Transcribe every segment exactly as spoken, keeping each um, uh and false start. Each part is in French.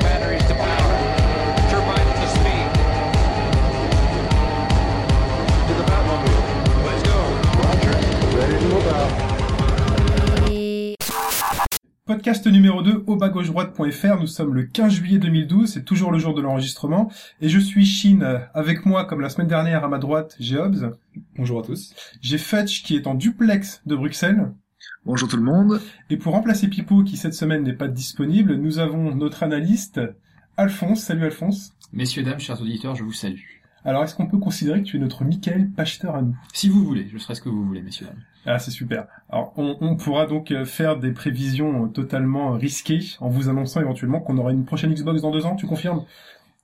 batteries to power. Turbines to speed. To the Batmobile. Let's go. Roger. Ready to move out. Podcast numéro deux, au bas gauche droite point f r. Nous sommes le quinze juillet deux mille douze, c'est toujours le jour de l'enregistrement. Et je suis Chine. Avec moi, comme la semaine dernière, à ma droite, j'ai Hobbes. Bonjour à tous. J'ai Fetch qui est en duplex de Bruxelles. Bonjour tout le monde. Et pour remplacer Pipou, qui cette semaine n'est pas disponible, nous avons notre analyste, Alphonse. Salut Alphonse. Messieurs, dames, chers auditeurs, je vous salue. Alors, est-ce qu'on peut considérer que tu es notre Michael Pachter à nous? Si vous voulez, je serai ce que vous voulez, messieurs, dames. Ah, c'est super. Alors, on, on pourra donc faire des prévisions totalement risquées en vous annonçant éventuellement qu'on aura une prochaine Xbox dans deux ans, tu confirmes?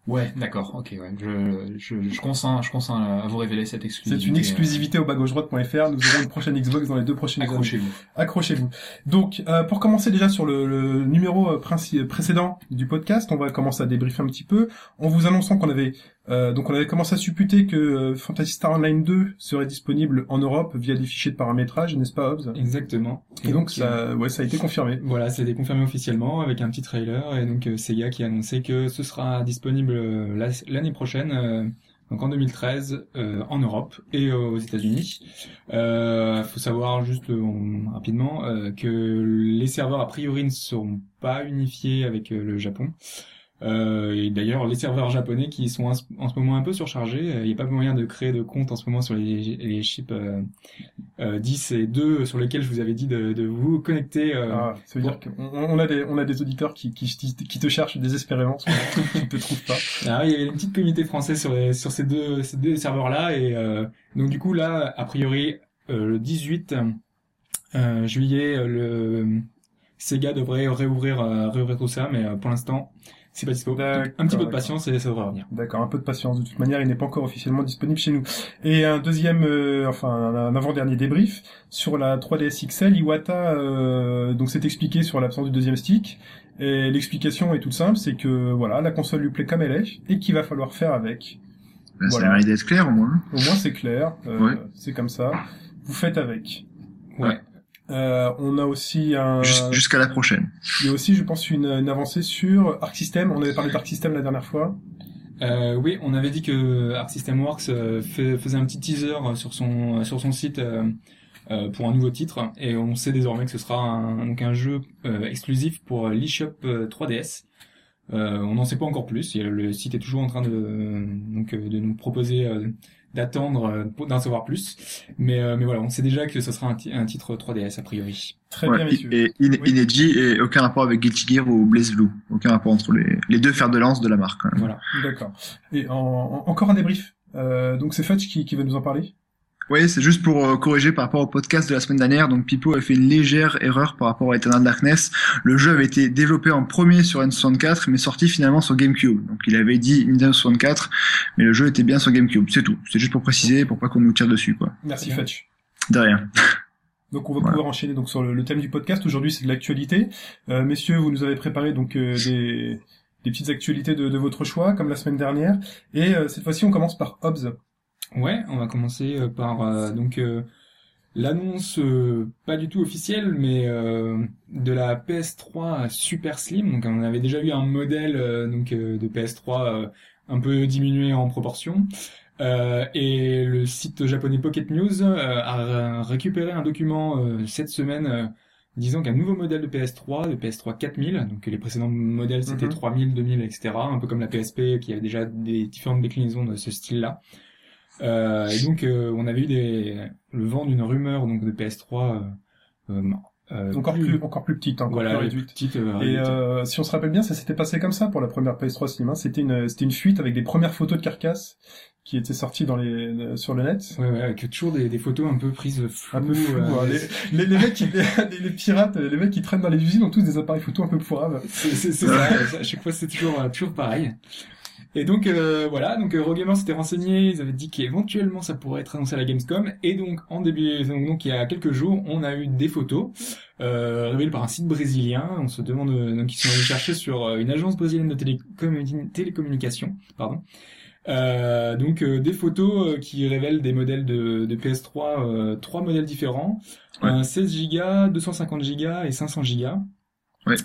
Ouais, d'accord, ok, ouais. Je, je, je consens, je consens à vous révéler cette exclusivité. C'est une exclusivité au bas gauche droite point f r. Nous aurons une prochaine Xbox dans les deux prochaines années. Accrochez-vous. Accrochez-vous. Donc, euh, pour commencer déjà sur le, le numéro princi- précédent du podcast, on va commencer à débriefer un petit peu, en vous annonçant qu'on avait, euh, donc on avait commencé à supputer que euh, Phantasy Star Online deux serait disponible en Europe via des fichiers de paramétrage, n'est-ce pas, Hobbes? Exactement. Et, et donc, donc ça, ouais, ça a été confirmé. Voilà, ça a été confirmé officiellement avec un petit trailer, et donc euh, Sega qui a annoncé que ce sera disponible l'année prochaine, euh, donc en deux mille treize, euh, en Europe et aux États-Unis. Euh, faut savoir juste on, rapidement euh, que les serveurs a priori ne seront pas unifiés avec euh, le Japon. Euh, et d'ailleurs, les serveurs japonais qui sont ins- en ce moment un peu surchargés, il euh, n'y a pas moyen de créer de compte en ce moment sur les, les chips euh, euh, dix et deux sur lesquels je vous avais dit de, de vous connecter. Euh, ah, ça veut pour... dire qu'on on a, des, on a des auditeurs qui, qui, qui te cherchent désespérément, qui ne te trouvent pas. Alors, il y avait une petite communauté française sur, les, sur ces, deux, ces deux serveurs-là, et euh, donc du coup, là, a priori, euh, le dix-huit juillet, le Sega devrait réouvrir, euh, réouvrir tout ça, mais euh, pour l'instant... C'est pas dispo. D'accord, un petit peu de patience et ça devrait revenir. D'accord, un peu de patience. De toute manière, il n'est pas encore officiellement disponible chez nous. Et un deuxième, euh, enfin un avant-dernier débrief sur la trois D S X L. Iwata euh, donc s'est expliqué sur l'absence du deuxième stick. Et l'explication est toute simple, c'est que voilà, la console lui plaît comme elle est et qu'il va falloir faire avec. Ben, voilà. Ça mérite d'être clair au moins. Au moins c'est clair. Euh, ouais. C'est comme ça. Vous faites avec. Ouais. ouais. Euh, on a aussi un... Jusqu'à la prochaine. Il y a aussi, je pense, une, une avancée sur Arc System. On avait parlé d'Arc System la dernière fois. Euh, oui, on avait dit que Arc System Works fait, faisait un petit teaser sur son, sur son site euh, pour un nouveau titre. Et on sait désormais que ce sera un, donc un jeu euh, exclusif pour l'eShop trois D S. Euh, on n'en sait pas encore plus. Le site est toujours en train de, donc, de nous proposer... Euh, d'attendre d'en savoir plus, mais euh, mais voilà, on sait déjà que ce sera un, t- un titre trois D S a priori. Très ouais, bien, messieurs. Et in- oui. Inédit et aucun rapport avec Guilty Gear ou Blaze Blue, aucun rapport entre les les deux fers de lance de la marque. Hein. Voilà, d'accord. Et en, en, encore un débrief. Euh, donc c'est Fetch qui qui va nous en parler. Oui, c'est juste pour euh, corriger par rapport au podcast de la semaine dernière. Donc Pipou a fait une légère erreur par rapport à Eternal Darkness. Le jeu avait été développé en premier sur N soixante-quatre, mais sorti finalement sur GameCube. Donc il avait dit Nintendo soixante-quatre, mais le jeu était bien sur GameCube. C'est tout. C'est juste pour préciser, pour pas qu'on nous tire dessus, quoi. Merci Fetch. De rien. Donc on va voilà. pouvoir enchaîner donc sur le, le thème du podcast. Aujourd'hui, c'est de l'actualité. Euh, messieurs, vous nous avez préparé donc euh, des, des petites actualités de, de votre choix, comme la semaine dernière. Et euh, cette fois-ci, on commence par Hobbes. Ouais, on va commencer par euh, donc euh, l'annonce euh, pas du tout officielle, mais euh, de la P S trois Super Slim. Donc on avait déjà eu un modèle euh, donc euh, de P S trois euh, un peu diminué en proportion. Euh, et le site japonais Pocket News euh, a récupéré un document euh, cette semaine euh, disant qu'un nouveau modèle de P S trois, le P S trois quatre mille, donc les précédents modèles c'était mm-hmm. trois mille, deux mille, et cetera. Un peu comme la P S P qui avait déjà des différentes déclinaisons de ce style-là. Euh, et donc euh, on avait eu des... le vent d'une rumeur donc de P S trois euh, euh, encore plus, plus encore plus petite, encore voilà, plus réduite. Petite, euh, et euh, si on se rappelle bien, ça s'était passé comme ça pour la première P S trois Slim. Hein. C'était une c'était une fuite avec des premières photos de carcasse qui étaient sorties dans les sur le net. Ouais, ouais, avec toujours des, des photos un peu prises floues, un peu floues. Euh, ouais. les, les, les mecs qui les, les pirates, les mecs qui traînent dans les usines ont tous des appareils photos un peu foirables. C'est, c'est, c'est ça. À chaque fois c'est toujours toujours pareil. Et donc euh, voilà, donc Eurogamer s'était renseigné, ils avaient dit qu'éventuellement ça pourrait être annoncé à la Gamescom, et donc en début, donc, donc il y a quelques jours, on a eu des photos euh, révélées par un site brésilien. On se demande, donc ils sont allés chercher sur une agence brésilienne de télécom... télécommunications, pardon. Euh, donc euh, des photos euh, qui révèlent des modèles de, de P S trois, euh, trois modèles différents, ouais. euh, seize gigas, deux cent cinquante gigas et cinq cents gigas. Ouais.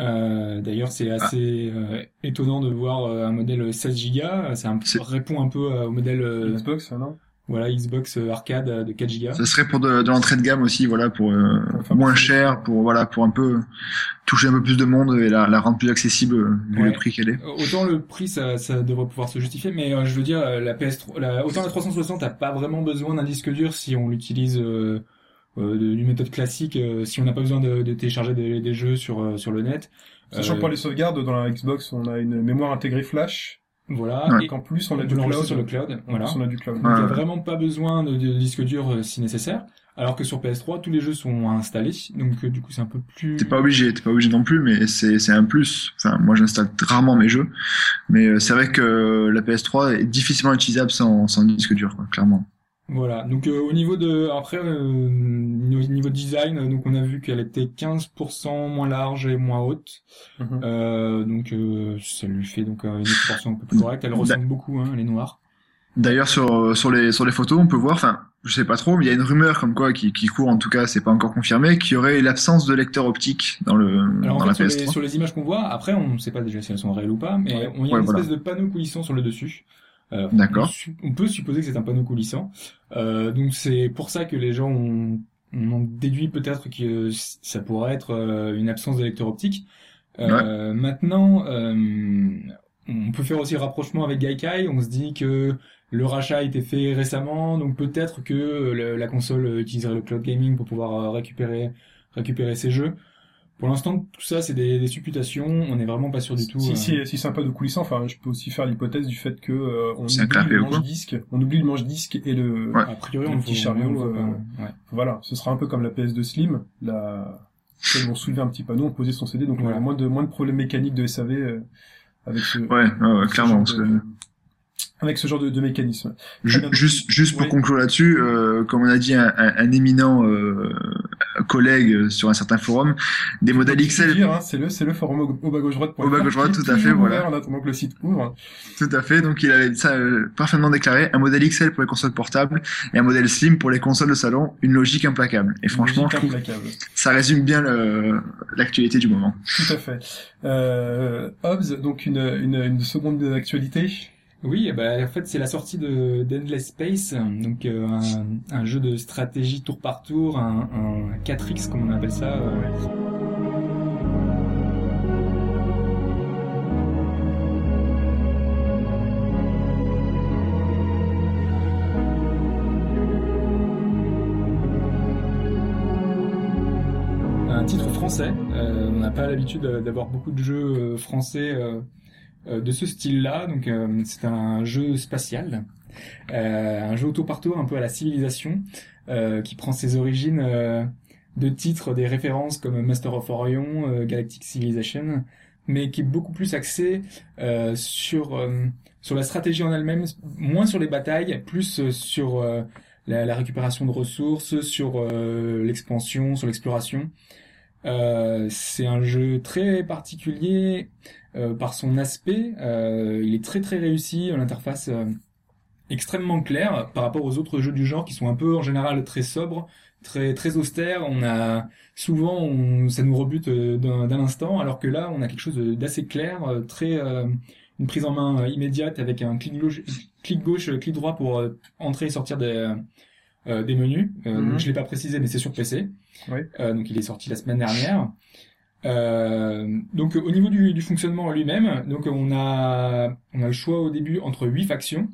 Euh, d'ailleurs, c'est assez ah. euh, étonnant de voir euh, un modèle seize gigas. Ça un, répond un peu euh, au modèle euh, Xbox, non? Voilà, Xbox Arcade euh, de quatre gigas. Ça serait pour de, de l'entrée de gamme aussi, voilà, pour euh, enfin, moins cher, pour voilà, pour un peu toucher un peu plus de monde et la, la rendre plus accessible euh, vu ouais. le prix qu'elle est. Autant le prix, ça, ça devrait pouvoir se justifier, mais euh, je veux dire, la P S trois, la, autant la trois cent soixante a pas vraiment besoin d'un disque dur si on l'utilise. Euh, Euh, d'une méthode classique, euh, si on n'a pas besoin de, de télécharger des, des jeux sur euh, sur le net. Sachant euh, que pour les sauvegardes dans la Xbox, on a une mémoire intégrée flash. Voilà. Ouais. Et qu'en plus, on a du cloud. Sur le cloud. Voilà. On a du cloud. Donc il n'y a vraiment pas besoin de, de disque dur euh, si nécessaire. Alors que sur P S trois, tous les jeux sont installés, donc euh, du coup c'est un peu plus. T'es pas obligé, t'es pas obligé non plus, mais c'est c'est un plus. Enfin, moi j'installe rarement mes jeux, mais euh, c'est vrai que euh, la P S trois est difficilement utilisable sans sans disque dur, quoi, clairement. Voilà. Donc euh, au niveau de après euh, niveau design, donc on a vu qu'elle était quinze pour cent moins large et moins haute. Mm-hmm. Euh donc euh, ça lui fait donc une proportion un peu plus correcte, elle ressemble beaucoup hein, elle est noire. D'ailleurs sur sur les sur les photos, on peut voir enfin je sais pas trop, mais il y a une rumeur comme quoi qui qui court, en tout cas c'est pas encore confirmé, qu'il y aurait l'absence de lecteur optique dans le alors dans en fait, la P S trois. Sur les, sur les images qu'on voit, après on ne sait pas déjà si elles sont réelles ou pas, mais ouais. on y a ouais, une voilà. espèce de panneau coulissant sur le dessus. Euh, D'accord. On, on peut supposer que c'est un panneau coulissant. Euh, donc c'est pour ça que les gens ont, on en déduit peut-être que ça pourrait être euh, une absence de lecteur optique. Euh, ouais. Maintenant, euh, on peut faire aussi le rapprochement avec Gaikai. On se dit que le rachat a été fait récemment, donc peut-être que le, la console utiliserait le cloud gaming pour pouvoir récupérer récupérer ses jeux. Pour l'instant, tout ça, c'est des, des supputations. On n'est vraiment pas sûr du tout. Si, euh... si, si c'est un peu de coulissant. Enfin, je peux aussi faire l'hypothèse du fait que euh, on c'est oublie le manche-disque, on oublie le manche-disque et le, ouais. a priori, le on petit chariot. Euh... Ouais. Voilà, ce sera un peu comme la P S deux Slim. La, ils vont soulever un petit panneau, on posait son C D, donc ouais. on a moins de moins de problèmes mécaniques de S A V euh, avec ce. Ouais, euh, ce clairement. Genre de... Avec ce genre de, de mécanisme. J- juste, juste pour ouais. conclure là-dessus, euh, comme on a dit, un, un, un éminent euh, collègue sur un certain forum, des modèles X L. Dire, hein, c'est le, c'est le forum au bas gauche droite point f r. Au bas gauche droite, tout à fait, voilà. En attendant que le site ouvre. Tout à fait. Donc il avait ça euh, parfaitement déclaré. Un modèle X L pour les consoles portables et un modèle Slim pour les consoles de salon. Une logique implacable. Et franchement, je trouve, ça résume bien le, l'actualité du moment. Tout à fait. Euh, Hobbes, donc une, une, une seconde actualité. Oui, bah en fait c'est la sortie de d'Endless Space, donc euh, un, un jeu de stratégie tour par tour, un, un quatre X comme on appelle ça. Euh, ouais. Un titre français. Euh, on n'a pas l'habitude d'avoir beaucoup de jeux français. Euh, de ce style-là, donc euh, c'est un jeu spatial, euh, un jeu tour par tour un peu à la civilisation, euh, qui prend ses origines euh, de titres, des références comme Master of Orion, euh, Galactic Civilization, mais qui est beaucoup plus axé euh, sur euh, sur la stratégie en elle-même, moins sur les batailles, plus sur euh, la, la récupération de ressources, sur euh, l'expansion, sur l'exploration. Euh, c'est un jeu très particulier euh, par son aspect. Euh, il est très très réussi, l'interface euh, extrêmement claire par rapport aux autres jeux du genre qui sont un peu en général très sobres, très très austères. On a souvent on, ça nous rebute euh, d'un, d'un instant, alors que là on a quelque chose d'assez clair, euh, très euh, une prise en main euh, immédiate avec un clic gauche, clic gauche, clic droit pour euh, entrer et sortir des euh, Euh, des menus, euh, mm-hmm. donc je l'ai pas précisé, mais c'est sur P C. Oui. Euh, donc il est sorti la semaine dernière. Euh, donc au niveau du, du fonctionnement lui-même, donc on a on a le choix au début entre huit factions.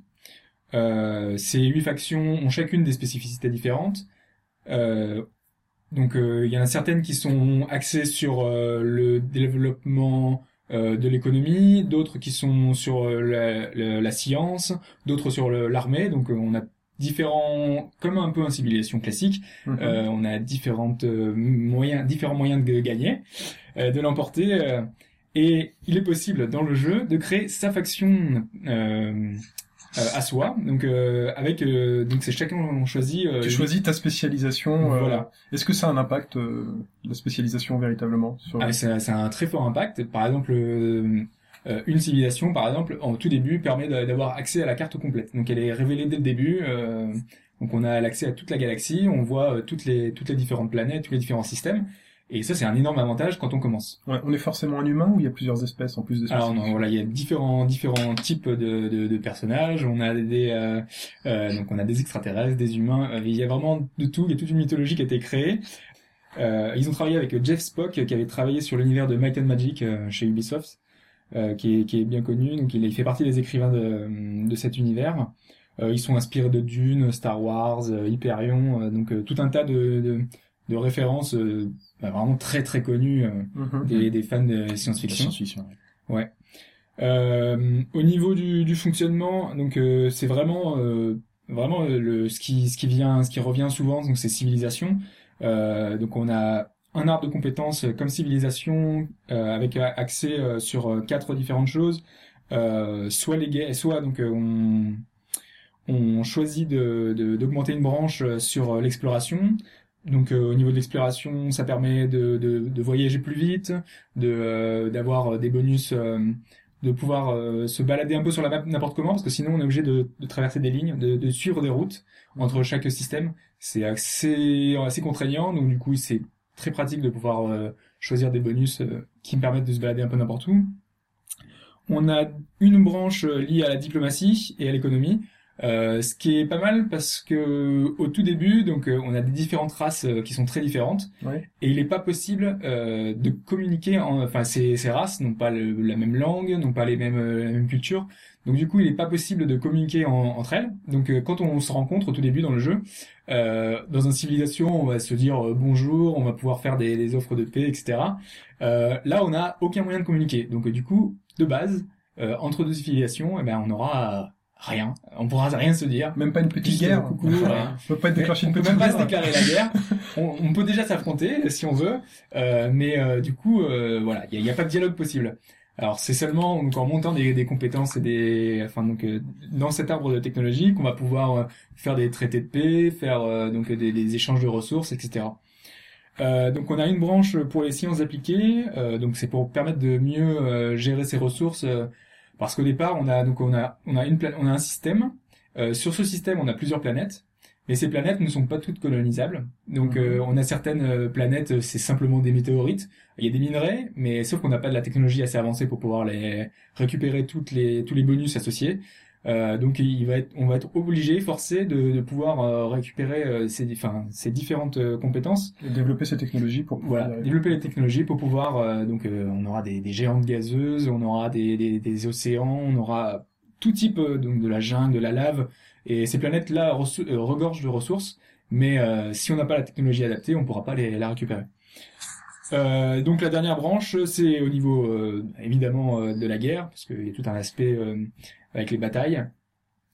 Euh, ces huit factions ont chacune des spécificités différentes. Euh, donc il euh, y en a certaines qui sont axées sur euh, le développement euh, de l'économie, d'autres qui sont sur euh, la, la, la science, d'autres sur le, l'armée. Donc euh, on a différents, comme un peu une civilisation classique, mm-hmm. euh, on a différentes euh, moyens, différents moyens de gagner, euh, de l'emporter, euh, et il est possible dans le jeu de créer sa faction euh, euh, à soi. Donc euh, avec euh, donc c'est chacun on choisit. Euh, tu choisis ta spécialisation. Euh, voilà. Est-ce que ça a un impact euh, la spécialisation véritablement sur... Ah, c'est, c'est un très fort impact. Par exemple. Euh, Euh, une civilisation, par exemple, en tout début, permet d'avoir accès à la carte complète. Donc, elle est révélée dès le début. Euh, donc, on a l'accès à toute la galaxie. On voit euh, toutes les toutes les différentes planètes, tous les différents systèmes. Et ça, c'est un énorme avantage quand on commence. Ouais, on est forcément un humain ou il y a plusieurs espèces en plus de spécifiques ? Alors non, voilà, il y a différents différents types de de, de personnages. On a des euh, euh, donc on a des extraterrestres, des humains. Euh, il y a vraiment de tout. Il y a toute une mythologie qui a été créée. Euh, ils ont travaillé avec Jeff Spock, qui avait travaillé sur l'univers de Might and Magic euh, chez Ubisoft. Euh, qui, est, qui est bien connu, donc il, il fait partie des écrivains de, de cet univers. Euh, ils sont inspirés de Dune, Star Wars, euh, Hyperion, euh, donc euh, tout un tas de, de, de références euh, bah, vraiment très très connues euh, mm-hmm. des, des fans de science-fiction. La science-fiction, ouais. ouais. Euh, au niveau du, du fonctionnement, donc euh, c'est vraiment euh, vraiment euh, le ce qui ce qui vient, ce qui revient souvent, donc c'est civilisation. Euh, donc on a un arbre de compétences comme civilisation euh, avec accès euh, sur euh, quatre différentes choses, euh, soit les soit donc euh, on on choisit de, de d'augmenter une branche sur euh, l'exploration. Donc euh, au niveau de l'exploration, ça permet de de, de voyager plus vite, de euh, d'avoir des bonus, euh, de pouvoir euh, se balader un peu sur la map n'importe comment, parce que sinon on est obligé de, de traverser des lignes, de, de suivre des routes entre chaque système. C'est assez assez contraignant, donc du coup c'est très pratique de pouvoir euh, choisir des bonus euh, qui me permettent de se balader un peu n'importe où. On a une branche liée à la diplomatie et à l'économie, euh, ce qui est pas mal parce que au tout début, donc euh, on a des différentes races euh, qui sont très différentes, ouais. Et il n'est pas possible euh, de communiquer. En, enfin, ces, ces races n'ont pas le, la même langue, n'ont pas les mêmes euh, la même culture. Donc du coup, il n'est pas possible de communiquer en, entre elles. Donc euh, quand on se rencontre au tout début dans le jeu, euh, dans une civilisation, on va se dire euh, bonjour, on va pouvoir faire des, des offres de paix, et cetera. Euh, là, on n'a aucun moyen de communiquer. Donc euh, du coup, de base, euh, entre deux civilisations, eh ben on aura rien. On pourra rien se dire. Même pas une petite Juste guerre. Coucou, rien. On peut pas déclencher une petite guerre. On peut même pas se déclarer la guerre. On, on peut déjà s'affronter si on veut, euh, mais euh, du coup, euh, voilà, il n'y a, a pas de dialogue possible. Alors c'est seulement donc en montant des, des compétences et des enfin donc euh, dans cet arbre de technologie qu'on va pouvoir euh, faire des traités de paix, faire euh, donc des, des échanges de ressources, et cetera. Euh, donc on a une branche pour les sciences appliquées, euh, donc c'est pour permettre de mieux euh, gérer ses ressources euh, parce qu'au départ on a donc on a on a une pla- on a un système. Euh, sur ce système on a plusieurs planètes. Mais ces planètes ne sont pas toutes colonisables. Donc, euh, on a certaines planètes, c'est simplement des météorites. Il y a des minerais, mais sauf qu'on n'a pas de la technologie assez avancée pour pouvoir les récupérer toutes les, tous les bonus associés. Euh, donc, il va être, on va être obligé, forcé de, de pouvoir euh, récupérer euh, ces, enfin, ces différentes euh, compétences. Et développer ces technologies pour pouvoir. Voilà, développer les technologies pour pouvoir. Euh, donc, euh, on aura des, des géantes gazeuses, on aura des, des, des océans, on aura tout type, euh, donc de la jungle, de la lave. Et ces planètes-là reçu, euh, regorgent de ressources, mais euh, si on n'a pas la technologie adaptée, on ne pourra pas les, la récupérer. Euh, donc la dernière branche, c'est au niveau, euh, évidemment, euh, de la guerre, parce qu'il y a tout un aspect euh, avec les batailles.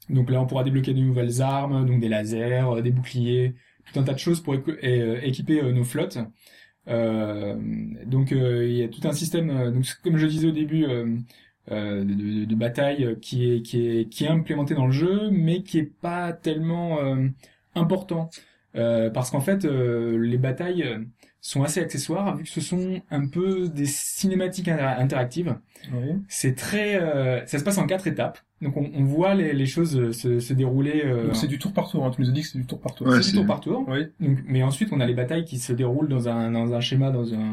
Donc là, on pourra débloquer de nouvelles armes, donc des lasers, euh, des boucliers, tout un tas de choses pour équ- et, euh, équiper euh, nos flottes. Euh, donc euh, il y a tout un système, euh, donc comme je disais au début, euh, Euh, de, de, de bataille qui est qui est qui est implémenté dans le jeu, mais qui est pas tellement euh, important euh, parce qu'en fait euh, les batailles sont assez accessoires vu que ce sont un peu des cinématiques interactives. Oui. C'est très euh, ça se passe en quatre étapes. Donc on, on voit les, les choses se, se dérouler. Euh... Donc c'est du tour par tour. Hein. Tu nous as dit que c'est du tour par tour. Ouais, c'est, c'est du tour par tour. Oui. Donc mais ensuite on a les batailles qui se déroulent dans un dans un schéma dans un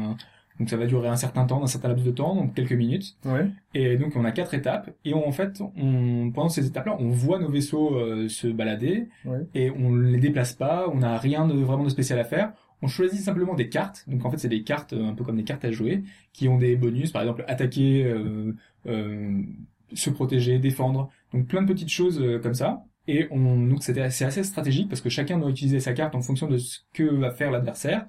Donc ça va durer un certain temps, un certain laps de temps, donc quelques minutes. Ouais. Et donc on a quatre étapes. Et on, en fait, on, pendant ces étapes-là, on voit nos vaisseaux euh, se balader. Ouais. Et on les déplace pas. On n'a rien de vraiment de spécial à faire. On choisit simplement des cartes. Donc en fait, c'est des cartes un peu comme des cartes à jouer qui ont des bonus. Par exemple, attaquer, euh, euh, se protéger, défendre. Donc plein de petites choses euh, comme ça. Et on, donc c'était c'est assez stratégique parce que chacun doit utiliser sa carte en fonction de ce que va faire l'adversaire.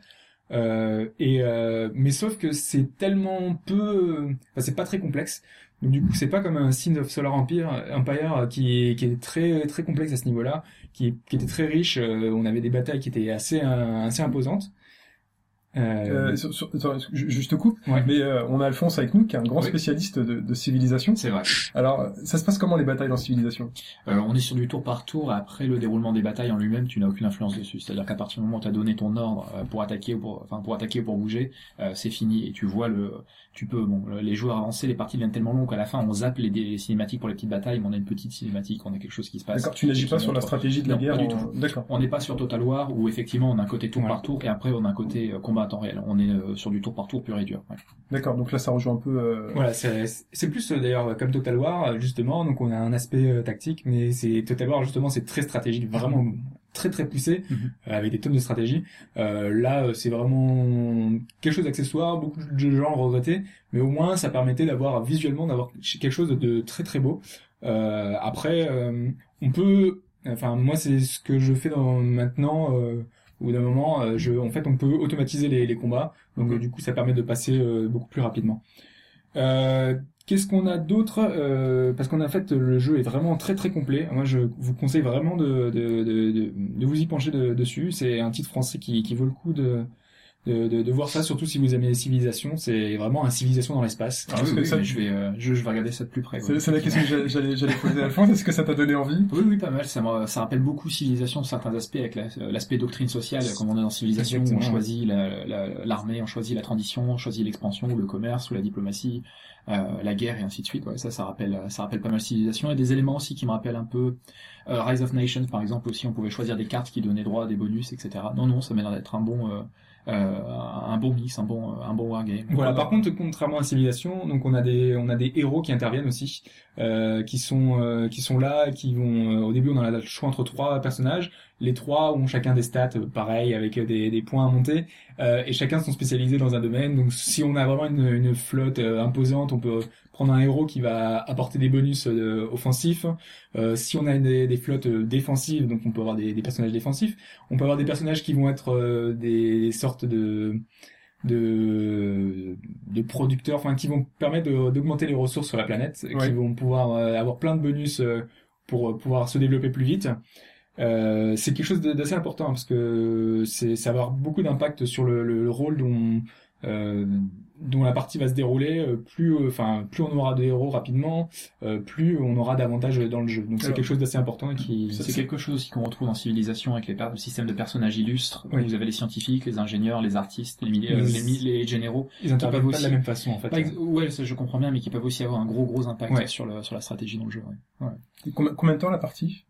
Euh, et euh, mais sauf que c'est tellement peu, enfin c'est pas très complexe. Donc du coup c'est pas comme un Sins of Solar Empire, Empire qui est, qui est très très complexe à ce niveau-là, qui qui était très riche. Euh, on avait des batailles qui étaient assez assez imposantes. Euh... Euh, sur, sur, sur, je, je te coupe, ouais. mais euh, on a Alphonse avec nous qui est un grand oui. spécialiste de, de civilisation. C'est vrai. Alors, ça se passe comment les batailles dans civilisation ? Alors, on est sur du tour par tour. Après, le déroulement des batailles en lui-même, tu n'as aucune influence dessus. C'est-à-dire qu'à partir du moment où tu as donné ton ordre pour attaquer ou pour, enfin, pour attaquer ou pour bouger, euh, c'est fini. Et tu vois le, tu peux, bon, les joueurs avancés, les parties deviennent tellement longues qu'à la fin, on zappe les, les cinématiques pour les petites batailles, mais on a une petite cinématique, on a quelque chose qui se passe. D'accord. Tu n'agis pas sur la stratégie de la non, guerre. Pas du tout. En... D'accord. On n'est pas sur Total War où effectivement on a un côté tour ouais. par tour et après on a un côté combat à temps réel. On est euh, sur du tour par tour pur et dur. Ouais. D'accord, donc là ça rejoint un peu... Euh... Voilà, c'est, c'est plus euh, d'ailleurs comme Total War, justement, donc on a un aspect euh, tactique, mais c'est Total War, justement, c'est très stratégique, vraiment très très poussé, mm-hmm. euh, avec des tonnes de stratégie. Euh, là, c'est vraiment quelque chose d'accessoire, beaucoup de gens regrettaient, mais au moins ça permettait d'avoir visuellement d'avoir quelque chose de très très beau. Euh, après, euh, on peut... Enfin, moi c'est ce que je fais dans, maintenant... Euh, Au bout d'un moment, je, en fait, on peut automatiser les, les combats, donc mmh. du coup, ça permet de passer euh, beaucoup plus rapidement. Euh, qu'est-ce qu'on a d'autre euh, Parce qu'en fait, le jeu est vraiment très très complet. Moi, je vous conseille vraiment de, de, de, de, de vous y pencher de, dessus. C'est un titre français qui, qui vaut le coup de... De, de, de voir ça, surtout si vous aimez les civilisations, c'est vraiment un civilisation dans l'espace. Ah, oui, oui, ça... je, vais, euh, je, je vais regarder ça de plus près. C'est, c'est la question que j'allais, j'allais poser à Alphonse, est-ce que ça t'a donné envie ? Oui, oui, pas mal, ça, me, ça rappelle beaucoup civilisation, certains aspects, avec la, l'aspect doctrine sociale, comme on est dans civilisation, exactement, où on choisit la, la, l'armée, on choisit la transition, on choisit l'expansion, ou le commerce, ou la diplomatie, euh, la guerre, et ainsi de suite. Ouais, ça, ça rappelle, ça rappelle pas mal civilisation, et des éléments aussi qui me rappellent un peu euh, Rise of Nations, par exemple, aussi, on pouvait choisir des cartes qui donnaient droit à des bonus, et cetera. Non, non, ça m'a l'air d'être un bon... Euh, Euh, un bon mix, un bon, un bon wargame. Voilà. Par contre, contrairement à Civilization, donc on a des, on a des héros qui interviennent aussi, euh, qui sont, euh, qui sont là, qui vont. Euh, au début, on a le choix entre trois personnages. Les trois ont chacun des stats, euh, pareil, avec des, des points à monter, euh, et chacun sont spécialisés dans un domaine. Donc, si on a vraiment une, une flotte euh, imposante, on peut prendre un héros qui va apporter des bonus euh, offensifs. Euh, si on a des, des flottes euh, défensives, donc on peut avoir des, des personnages défensifs. On peut avoir des personnages qui vont être euh, des sortes de de de producteurs, enfin qui vont permettre de, d'augmenter les ressources sur la planète, ouais. qui vont pouvoir euh, avoir plein de bonus euh, pour pouvoir se développer plus vite. Euh, c'est quelque chose d'assez important hein, parce que c'est, ça va avoir beaucoup d'impact sur le, le, le rôle dont euh, dont la partie va se dérouler. Plus enfin euh, plus on aura de héros rapidement, euh, plus on aura d'avantages dans le jeu. Donc c'est alors, quelque chose d'assez important qui c'est, c'est quelque chose aussi qu'on retrouve dans Civilisation avec les le système de personnages illustres. Oui. Où vous avez les scientifiques, les ingénieurs, les artistes, les les, euh, les, les généraux. Ils interviennent pas aussi, de la même façon en fait. Ex- ouais, ça, je comprends bien, mais qui peuvent aussi avoir un gros gros impact ouais. sur le sur la stratégie dans le jeu. Ouais. Ouais. Et combien, combien de temps la partie?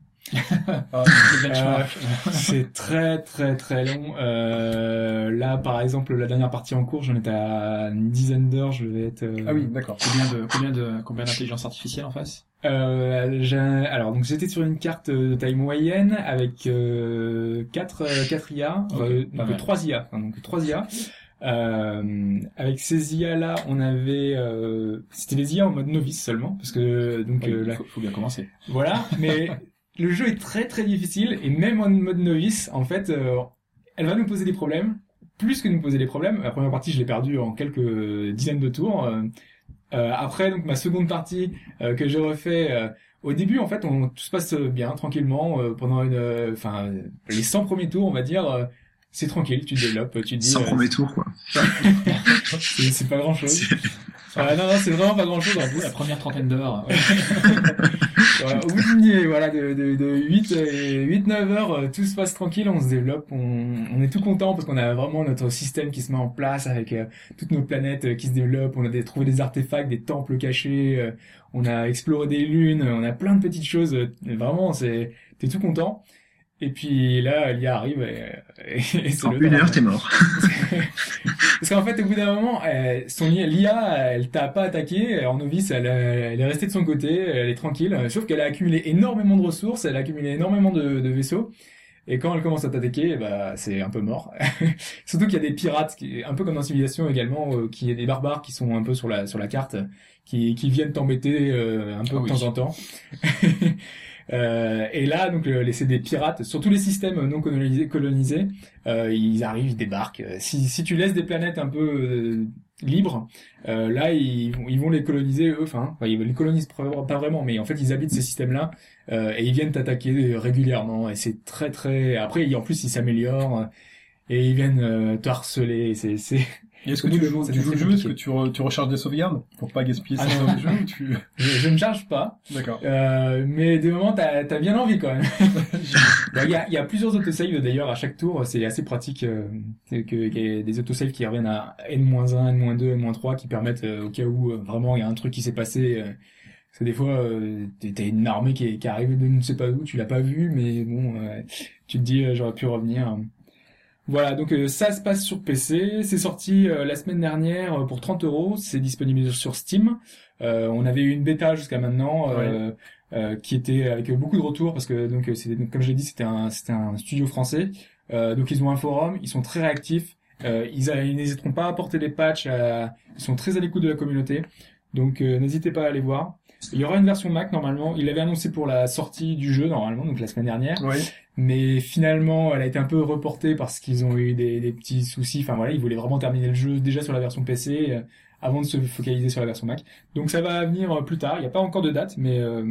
ah, c'est, euh, c'est très très très long. Euh, là, par exemple, la dernière partie en cours, j'en étais à une dizaine d'heures. Je vais être. Euh... Ah oui, d'accord. Combien de combien de combien d'intelligence artificielle en face? Euh, j'ai... Alors donc j'étais sur une carte de taille moyenne avec euh, quatre quatre I A, okay, euh, donc trois I A, enfin, donc trois I A. Euh, avec ces I A là, on avait, euh... c'était les I A en mode novice seulement, parce que donc oui, euh, là, faut, faut bien commencer. Voilà, mais le jeu est très très difficile et même en mode novice, en fait, euh, elle va nous poser des problèmes, plus que nous poser des problèmes. La première partie, je l'ai perdue en quelques dizaines de tours. Euh, euh, après, donc ma seconde partie euh, que j'ai refait, euh, au début, en fait, on, tout se passe bien, tranquillement, euh, pendant une, enfin, euh, les cent premiers tours, on va dire. Euh, c'est tranquille, tu développes, tu te dis... cent euh, premiers tours, quoi. c'est, c'est pas grand-chose. Ah, non, non, c'est vraiment pas grand-chose. En plus, la première trentaine d'heures. Ouais. Voilà, au bout de, voilà, de, de, de huit neuf heures, tout se passe tranquille, on se développe, on, on est tout content parce qu'on a vraiment notre système qui se met en place avec euh, toutes nos planètes euh, qui se développent, on a des, trouvé des artefacts, des temples cachés, euh, on a exploré des lunes, on a plein de petites choses. Euh, vraiment, c'est, t'es tout content. Et puis là, l'I A arrive et, et, et c'est en le une heure, hein. T'es mort. Parce qu'en fait, au bout d'un moment, elle, son l'I A, elle t'a pas attaqué. En novice, elle, elle est restée de son côté, elle est tranquille. Sauf qu'elle a accumulé énormément de ressources, elle a accumulé énormément de, de vaisseaux. Et quand elle commence à t'attaquer, bah c'est un peu mort. Surtout qu'il y a des pirates, qui, un peu comme dans Civilization également, euh, qu'il y a des barbares qui sont un peu sur la sur la carte, qui qui viennent t'embêter euh, un peu oh, de oui. temps en temps. Euh, et là, donc, le, c'est des pirates sur tous les systèmes non colonisés, colonisés euh, ils arrivent, ils débarquent. Si, si tu laisses des planètes un peu euh, libres, euh, là, ils, ils vont les coloniser eux. Enfin, ils les colonisent pas vraiment, mais en fait, ils habitent ces systèmes-là euh, et ils viennent t'attaquer régulièrement. Et c'est très, très. Après, en plus, ils s'améliorent. et ils viennent euh, te harceler. C'est, c'est... Est-ce que tu joues le jeu? Est-ce que tu, re, tu recharges des sauvegardes pour pas gaspiller ces ah jeux tu... je, je ne charge pas. D'accord. Euh, mais des moments, t'as, t'as bien envie quand même. Il y a, y a plusieurs autosaves d'ailleurs à chaque tour. C'est assez pratique euh, que, qu'il y ait des autosaves qui reviennent à N moins un, N moins deux, N moins trois qui permettent euh, au cas où euh, vraiment il y a un truc qui s'est passé. Euh, Parce que des fois, euh, t'as une armée qui, est, qui arrive de ne sais pas où, tu l'as pas vue, mais bon, euh, tu te dis, euh, j'aurais pu revenir. Voilà, donc euh, ça se passe sur P C, c'est sorti euh, la semaine dernière pour trente euros, c'est disponible sur Steam. Euh, on avait eu une bêta jusqu'à maintenant, euh, ouais. euh, qui était avec beaucoup de retours, parce que donc, c'était, donc comme je l'ai dit, c'était un, c'était un studio français. Euh, donc ils ont un forum, ils sont très réactifs, euh, ils, ils n'hésiteront pas à porter des patchs, à, ils sont très à l'écoute de la communauté. Donc euh, n'hésitez pas à aller voir. Il y aura une version Mac normalement. Il l'avait annoncé pour la sortie du jeu normalement, donc la semaine dernière. Oui. Mais finalement, elle a été un peu reportée parce qu'ils ont eu des, des petits soucis. Enfin voilà, ils voulaient vraiment terminer le jeu déjà sur la version P C euh, avant de se focaliser sur la version Mac. Donc ça va venir euh, plus tard. Il n'y a pas encore de date, mais euh,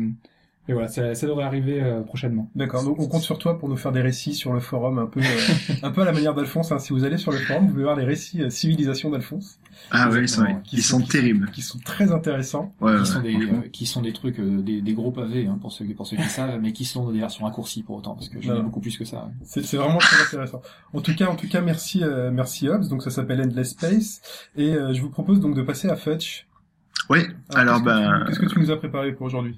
mais voilà, ça, ça devrait arriver euh, prochainement. D'accord. Donc on compte sur toi pour nous faire des récits sur le forum un peu euh, un peu à la manière d'Alphonse. Hein. Si vous allez sur le forum, vous pouvez voir les récits euh, civilisation d'Alphonse. Ah oui, c'est vrai. Qui ils sont, sont terribles. Qui, qui sont très intéressants. Ouais, qui, ouais, sont des, euh, qui sont des trucs, euh, des, des gros pavés, hein, pour ceux, pour ceux qui savent, mais qui sont dans des versions raccourcies pour autant, parce que j'en ai beaucoup plus que ça. Ouais. C'est, c'est vraiment très intéressant. En tout cas, en tout cas, merci, euh, merci Hobbes. Donc ça s'appelle Endless Space. Et euh, je vous propose donc de passer à Fetch. Oui. Ah, alors, qu'est-ce bah... Que tu, qu'est-ce que tu nous as préparé pour aujourd'hui?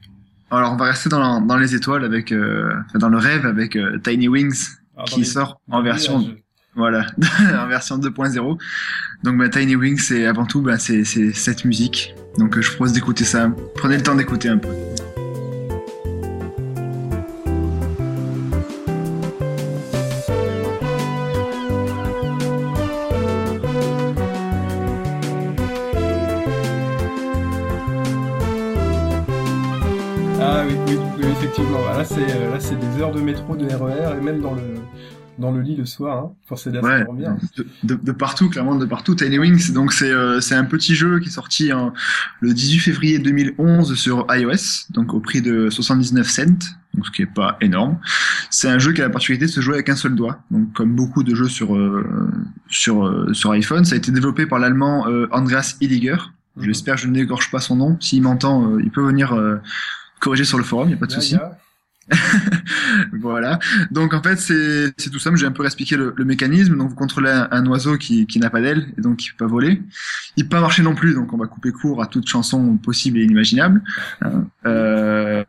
Alors, on va rester dans, dans les étoiles avec, euh, dans le rêve avec euh, Tiny Wings, ah, qui les... sort en version... Villages. Voilà, en version deux point zéro. Donc bah, Tiny Wings, c'est avant tout bah, c'est, c'est cette musique. Donc je propose d'écouter ça. Prenez le temps d'écouter un peu. Ah oui, oui, oui effectivement. Là c'est, là, c'est des heures de métro, de R E R, et même dans le... dans le lit le soir, hein, pour s'aider à se dormir. De, de, de partout, clairement, de partout. Tiny Wings, donc c'est, euh, c'est un petit jeu qui est sorti hein, le dix-huit février deux mille onze sur iOS, donc au prix de soixante-dix-neuf cents, donc ce qui est pas énorme. C'est un jeu qui a la particularité de se jouer avec un seul doigt, donc comme beaucoup de jeux sur euh, sur euh, sur iPhone. Ça a été développé par l'allemand euh, Andreas Hilliger. Mm-hmm. J'espère que je n'égorge pas son nom. S'il m'entend, euh, il peut venir euh, corriger sur le forum, il y a pas de souci. Voilà. Donc en fait c'est c'est tout simple. J'ai un peu expliqué le, le mécanisme. Donc vous contrôlez un, un oiseau qui qui n'a pas d'aile et donc qui peut pas voler. Il peut pas marcher non plus. Donc on va couper court à toute chanson possible et inimaginable. Euh,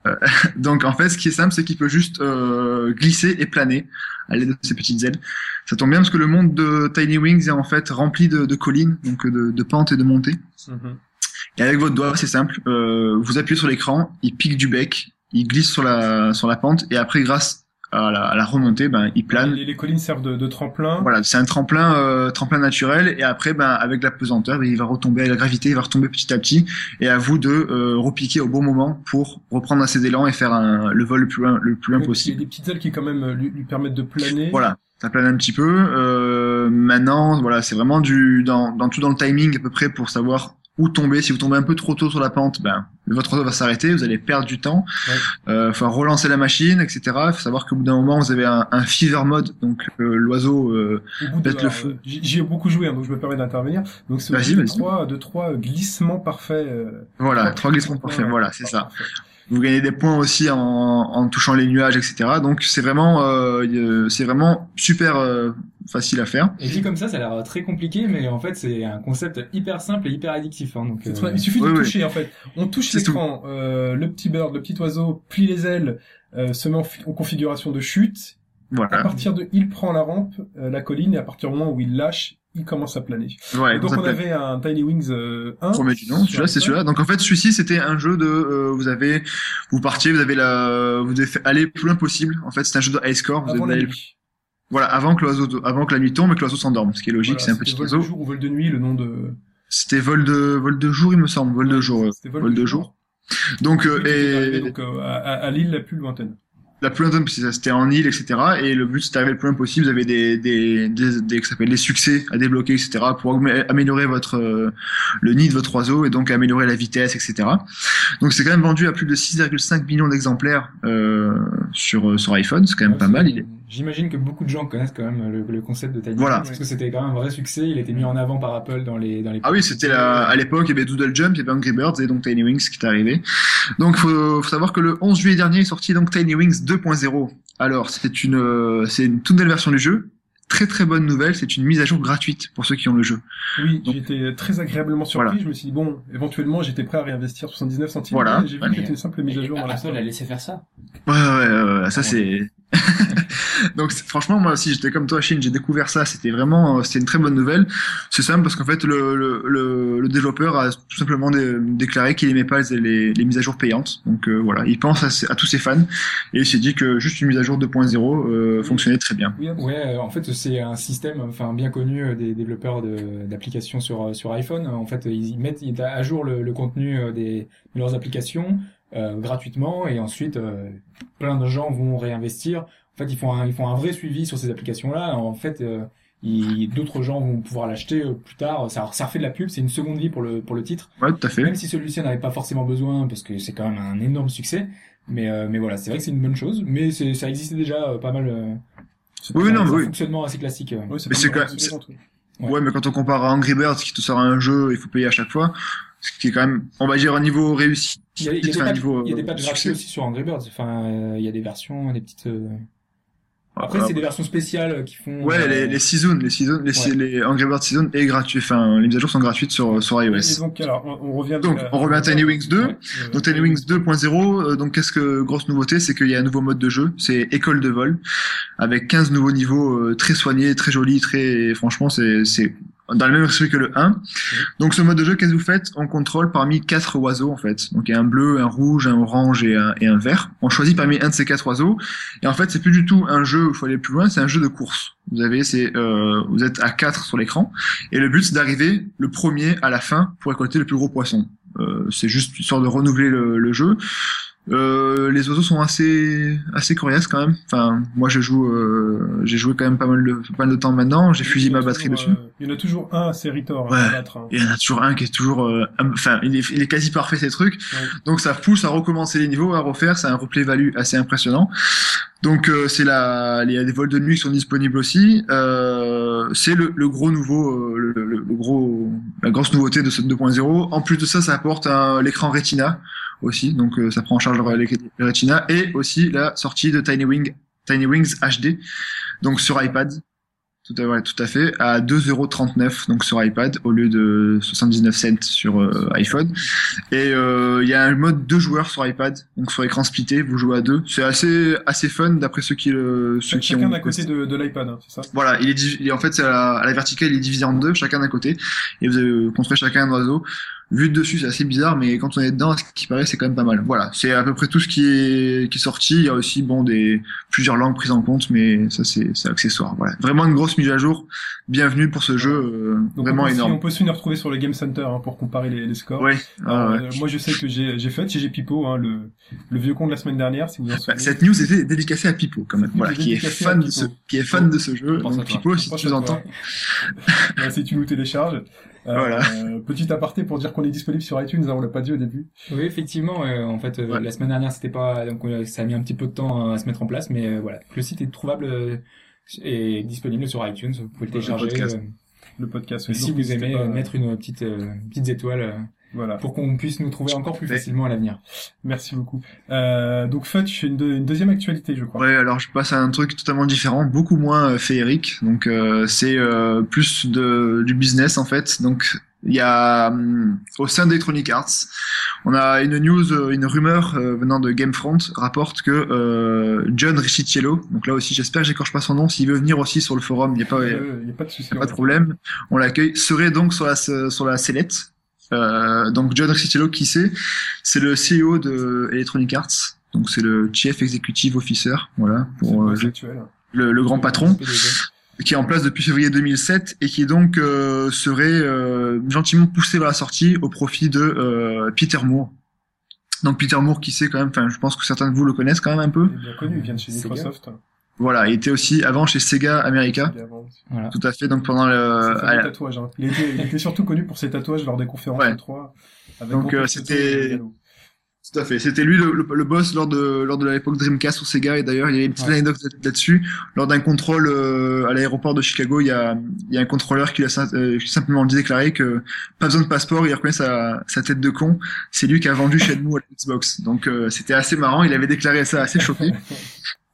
donc en fait ce qui est simple c'est qu'il peut juste euh, glisser et planer à l'aide de ses petites ailes. Ça tombe bien parce que le monde de Tiny Wings est en fait rempli de, de collines, donc de, de pentes et de montées. Mm-hmm. Et avec votre doigt c'est simple. Euh, vous appuyez sur l'écran, il pique du bec. Il glisse sur la sur la pente et après grâce à la, à la remontée ben il plane. Les, les collines servent de, de tremplin. Voilà, c'est un tremplin euh, tremplin naturel et après ben avec la pesanteur ben, il va retomber avec la gravité, il va retomber petit à petit et à vous de euh, repiquer au bon moment pour reprendre ses élans et faire un, le vol le plus loin le plus loin possible. Il y a des petites ailes qui quand même lui, lui permettent de planer. Voilà. Ça plane un petit peu. Euh, maintenant voilà c'est vraiment du dans dans tout dans le timing à peu près pour savoir où tomber. Si vous tombez un peu trop tôt sur la pente, ben votre auto va s'arrêter, vous allez perdre du temps. Ouais. Euh, faut relancer la machine, et cetera. Faut savoir qu'au bout d'un moment, vous avez un, un fever mode, donc euh, l'oiseau euh, pète de, le feu. Euh, j'y ai beaucoup joué, hein, donc je me permets d'intervenir. Donc c'est vas-y, vas-y. trois de trois glissements parfaits. Euh, voilà, trois glissements parfaits. Voilà, c'est ça. Parfait. Vous gagnez des points aussi en, en touchant les nuages, et cetera. Donc c'est vraiment, euh, c'est vraiment super euh, facile à faire. Et dit comme ça, ça a l'air très compliqué, mais en fait c'est un concept hyper simple et hyper addictif. Hein, donc euh... il suffit de oui, toucher oui. en fait. On touche c'est l'écran, euh, le petit bird, le petit oiseau plie les ailes, euh, se met en, en configuration de chute. Voilà. À partir de, il prend la rampe, euh, la colline, et à partir du moment où il lâche. Il commence à planer. Ouais, donc on planer. Avait un Tiny Wings euh, un. Premier du nom, celui-là, c'est celui-là. Donc en fait, celui-ci, c'était un jeu de, euh, vous avez, vous partiez, vous avez la, vous devez aller plus loin possible. En fait, c'est un jeu de high score. Vous avez voilà, avant que l'oiseau, avant que la nuit tombe et que l'oiseau s'endorme. Ce qui est logique, voilà, c'est un petit vol oiseau. Vol de jour ou vol de nuit, le nom de. C'était vol de, vol de jour, il me semble. Vol ouais, de jour. C'était vol, vol de, de jour. jour. Donc, euh, et. Arrivé, donc, euh, à, à l'île la plus lointaine. La plus lointaine, c'était en île, et cetera. Et le but, c'est d'arriver le plus loin possible. Vous avez des, des, des, des, que ça s'appelle des succès à débloquer, et cetera. Pour améliorer votre, euh, le nid de votre oiseau et donc améliorer la vitesse, et cetera. Donc, c'est quand même vendu à plus de six virgule cinq millions d'exemplaires, euh, sur, sur iPhone, c'est quand même ouais, pas mal. Il... J'imagine que beaucoup de gens connaissent quand même le, le concept de Tiny Wings, voilà. Parce que c'était quand même un vrai succès, il était mis en avant par Apple dans les... Dans les ah oui, c'était la... à l'époque, il y avait Doodle Jump, il y avait Angry Birds et donc Tiny Wings qui est arrivé. Donc faut, faut savoir que le onze juillet dernier est sorti donc Tiny Wings deux point zéro. Alors c'est une, c'est une toute nouvelle version du jeu. Très très bonne nouvelle, c'est une mise à jour gratuite pour ceux qui ont le jeu. Oui, donc, j'étais très agréablement surpris, voilà. Je me suis dit bon, éventuellement j'étais prêt à réinvestir soixante-dix-neuf centimes, voilà. J'ai vu bah, que c'était une simple mise à jour dans la salle. Elle a laissé faire ça. Ouais ouais, ouais, ouais ça ouais. c'est... Donc c'est, franchement moi aussi j'étais comme toi Chine, j'ai découvert ça, c'était vraiment euh, c'était une très bonne nouvelle. C'est simple parce qu'en fait le, le, le, le développeur a tout simplement dé- déclaré qu'il aimait pas les, les, les mises à jour payantes, donc euh, voilà, il pense à, à tous ses fans et il s'est dit que juste une mise à jour deux point zéro euh, oui. fonctionnait très bien. Oui, ouais, euh, en fait c'est un système enfin bien connu des développeurs de, d'applications sur, sur iPhone, en fait ils mettent ils à jour le, le contenu des, de leurs applications euh, gratuitement et ensuite euh, plein de gens vont réinvestir. En fait, ils font un, ils font un vrai suivi sur ces applications-là. En fait, euh, ils, d'autres gens vont pouvoir l'acheter plus tard. Ça, ça refait de la pub. C'est une seconde vie pour le, pour le titre. Ouais, tout à fait. Même si celui-ci n'avait pas forcément besoin parce que c'est quand même un énorme succès. Mais, euh, mais voilà, c'est vrai que c'est une bonne chose. Mais c'est, ça existait déjà euh, pas mal. Euh, oui, non, mais oui. Fonctionnement assez classique. Euh. Oui, c'est mais c'est quand même, c'est... Ouais. ouais, mais quand on compare à Angry Birds qui te sort un jeu, il faut payer à chaque fois. Ce qui est quand même, on va dire, un niveau réussi. Il y a, il y a des patchs euh, gratuits aussi sur Angry Birds. Enfin, euh, il y a des versions, des petites. Euh... Après, ah, c'est des versions spéciales qui font. Ouais, euh... les, les seasons, les seasons, les, ouais. les Angry Birds seasons est gratuit. Enfin, les mises à jour sont gratuites sur sur iOS. Et donc, alors, on, on revient. Donc, la... on revient à Tiny Wings deux. Ouais, donc, Tiny Wings deux point zéro. Donc, qu'est-ce que grosse nouveauté, c'est qu'il y a un nouveau mode de jeu. C'est école de vol, avec quinze nouveaux niveaux très soignés, très jolis, très. Franchement, c'est c'est. Dans le même esprit que le un. Mmh. Donc ce mode de jeu, qu'est-ce que vous faites? On contrôle parmi quatre oiseaux en fait. Donc il y a un bleu, un rouge, un orange et un, et un vert. On choisit parmi un de ces quatre oiseaux. Et en fait, c'est plus du tout un jeu où il faut aller plus loin, c'est un jeu de course. Vous avez, c'est, euh, vous êtes à quatre sur l'écran. Et le but, c'est d'arriver le premier à la fin pour récolter le plus gros poisson. Euh, c'est juste une sorte de renouveler le, le jeu. Euh, les oiseaux sont assez assez coriaces quand même. Enfin, moi je joue, euh, j'ai joué quand même pas mal de pas mal de temps maintenant. J'ai fusillé ma batterie toujours, dessus. Euh, il y en a toujours un, c'est Ritor. Ouais, il y en a toujours un qui est toujours, euh, enfin, il est, il est quasi parfait ces trucs. Ouais. Donc ça pousse à recommencer les niveaux, à refaire. C'est un replay value assez impressionnant. Donc euh, c'est la, il y a des vols de nuit qui sont disponibles aussi. Euh, c'est le, le gros nouveau, le, le, le gros, la grosse nouveauté de ce deux point zéro. En plus de ça, ça apporte un, l'écran Retina. Aussi, donc euh, ça prend en charge le Retina et aussi la sortie de Tiny Wing, Tiny Wings H D, donc sur iPad, tout à, ouais, tout à fait, à deux euros trente-neuf donc sur iPad au lieu de soixante-dix-neuf cents sur euh, iPhone. Et il euh, y a un mode deux joueurs sur iPad, donc sur écran splitté, vous jouez à deux. C'est assez assez fun d'après ceux qui le ceux qui ont. Chacun d'un côté de, de l'iPad, hein, c'est ça. Voilà, il est, div... il est en fait à la, à la verticale, il est divisé en deux, chacun d'un côté, et vous avez contrôlé chacun un oiseau. Vu de dessus, c'est assez bizarre, mais quand on est dedans, ce qui paraît, c'est quand même pas mal. Voilà, c'est à peu près tout ce qui est qui est sorti. Il y a aussi bon des plusieurs langues prises en compte, mais ça c'est c'est accessoire. Voilà, vraiment une grosse mise à jour. Bienvenue pour ce jeu, euh, donc vraiment on énorme. Aussi, on peut aussi nous retrouver sur le Game Center hein, pour comparer les, les scores. Oui. Ah, euh, ouais. Moi, je sais que j'ai j'ai Fetch, j'ai Pipou, hein, le le vieux con de la semaine dernière. Si vous en bah, cette news était dédicacée à Pipou quand même. Voilà, qui est fan de ce qui est fan de ce jeu. Donc Pipou, si tu nous entends, bah, si tu nous télécharges. Euh, voilà. euh, petit aparté pour dire qu'on est disponible sur iTunes, hein, on l'a pas dit au début. Oui, effectivement, euh, en fait, euh, ouais. La semaine dernière, c'était pas, donc euh, ça a mis un petit peu de temps euh, à se mettre en place, mais euh, voilà, le site est trouvable euh, et disponible sur iTunes. Vous pouvez le télécharger. Le podcast. Euh, le podcast oui, si vous aimez, pas... mettre une petite, euh, petites étoiles. Euh, Voilà. Pour qu'on puisse nous trouver encore plus facilement à l'avenir. Merci beaucoup. Euh, donc Fetch, une, de, une deuxième actualité, je crois. Ouais, alors je passe à un truc totalement différent, beaucoup moins euh, féerique. Donc euh, c'est euh, plus de du business en fait. Donc il y a euh, au sein d'Electronic Arts, on a une news, une rumeur euh, venant de Gamefront rapporte que euh, John Riccitiello, donc là aussi j'espère que j'écorche pas son nom, s'il veut venir aussi sur le forum, il y a pas euh, il y a pas de souci, il y a pas de problème, on l'accueille, serait donc sur la sur la sellette. Euh, donc John Riccitiello, qui c'est? C'est le C E O de Electronic Arts, donc c'est le Chief Executive Officer, voilà, pour euh, le, le grand patron, qui est en place depuis février deux mille sept et qui donc euh, serait euh, gentiment poussé vers la sortie au profit de euh, Peter Moore. Donc Peter Moore, qui c'est quand même? Enfin, je pense que certains de vous le connaissent quand même un peu. Il est bien connu, il vient de chez Microsoft. Bien. Voilà, il était aussi avant chez Sega America. Voilà. Tout à fait, donc pendant le... C'est un tatouage, hein. il, était, il était surtout connu pour ses tatouages lors des conférences ouais. E trois. Avec donc euh, c'était... Tout à fait. C'était lui le, le, le boss lors de lors de l'époque Dreamcast sur Sega, et d'ailleurs il y a une petite ouais. anecdote là-dessus. Lors d'un contrôle euh, à l'aéroport de Chicago, il y a il y a un contrôleur qui a euh, simplement déclaré que pas besoin de passeport, il reconnaît sa sa tête de con. C'est lui qui a vendu Shenmue à la Xbox. Donc euh, c'était assez marrant. Il avait déclaré ça assez choqué.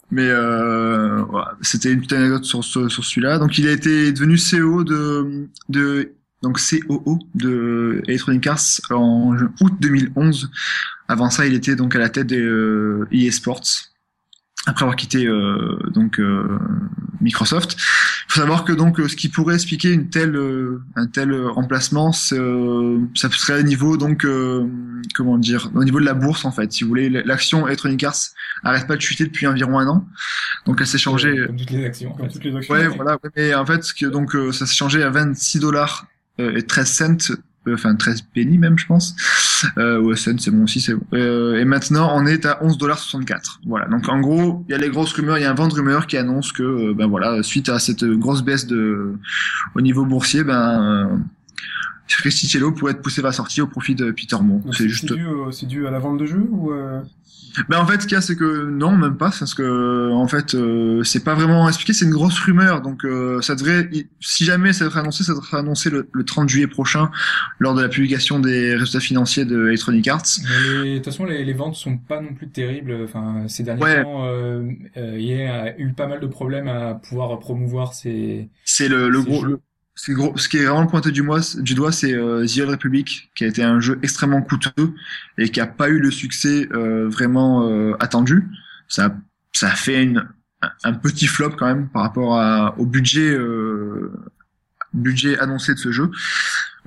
Mais euh, ouais, c'était une petite anecdote sur sur, sur celui-là. Donc il a été devenu C O de de donc C O O de Electronic Arts en août deux mille onze. Avant ça, il était donc à la tête des euh, E A Sports, après avoir quitté euh, donc euh, Microsoft. Il faut savoir que donc ce qui pourrait expliquer une telle euh, un tel remplacement, euh, ça serait au niveau donc euh, comment dire, au niveau de la bourse en fait. Si vous voulez, l'action Electronic Arts n'arrête pas de chuter depuis environ un an, donc elle s'est changée. Comme toutes les actions. Comme toutes les actions. Ouais, voilà. Ouais, mais en fait, que, donc euh, ça s'est changé à vingt-six dollars euh, et treize cents. Enfin treize pennies même je pense, euh, ou S N c'est bon aussi, c'est bon, euh, et maintenant on est à onze dollars soixante-quatre. Voilà, donc en gros il y a les grosses rumeurs, il y a un vent de rumeurs qui annonce que euh, ben voilà, suite à cette grosse baisse de au niveau boursier, ben euh, Festicello pourrait être poussé vers la sortie au profit de Peter Moore. C'est, c'est juste dû, euh, c'est dû à la vente de jeux ou euh... Ben en fait, ce qu'il y a, c'est que non, même pas, parce que en fait, euh, c'est pas vraiment expliqué. C'est une grosse rumeur, donc euh, ça devrait, si jamais ça devrait annoncé, ça devrait annoncé le, le trente juillet prochain lors de la publication des résultats financiers de Electronic Arts. Mais de toute façon, les, les ventes sont pas non plus terribles. Enfin, ces derniers ouais. temps, euh, euh, il y a eu pas mal de problèmes à pouvoir promouvoir ces. C'est le, le ces gros. Le... C'est gros, ce qui est vraiment pointé du, mois, du doigt, c'est euh, The Old Republic, qui a été un jeu extrêmement coûteux et qui a pas eu le succès euh, vraiment euh, attendu. Ça, ça a fait une, un petit flop quand même par rapport à, au budget, euh, budget annoncé de ce jeu.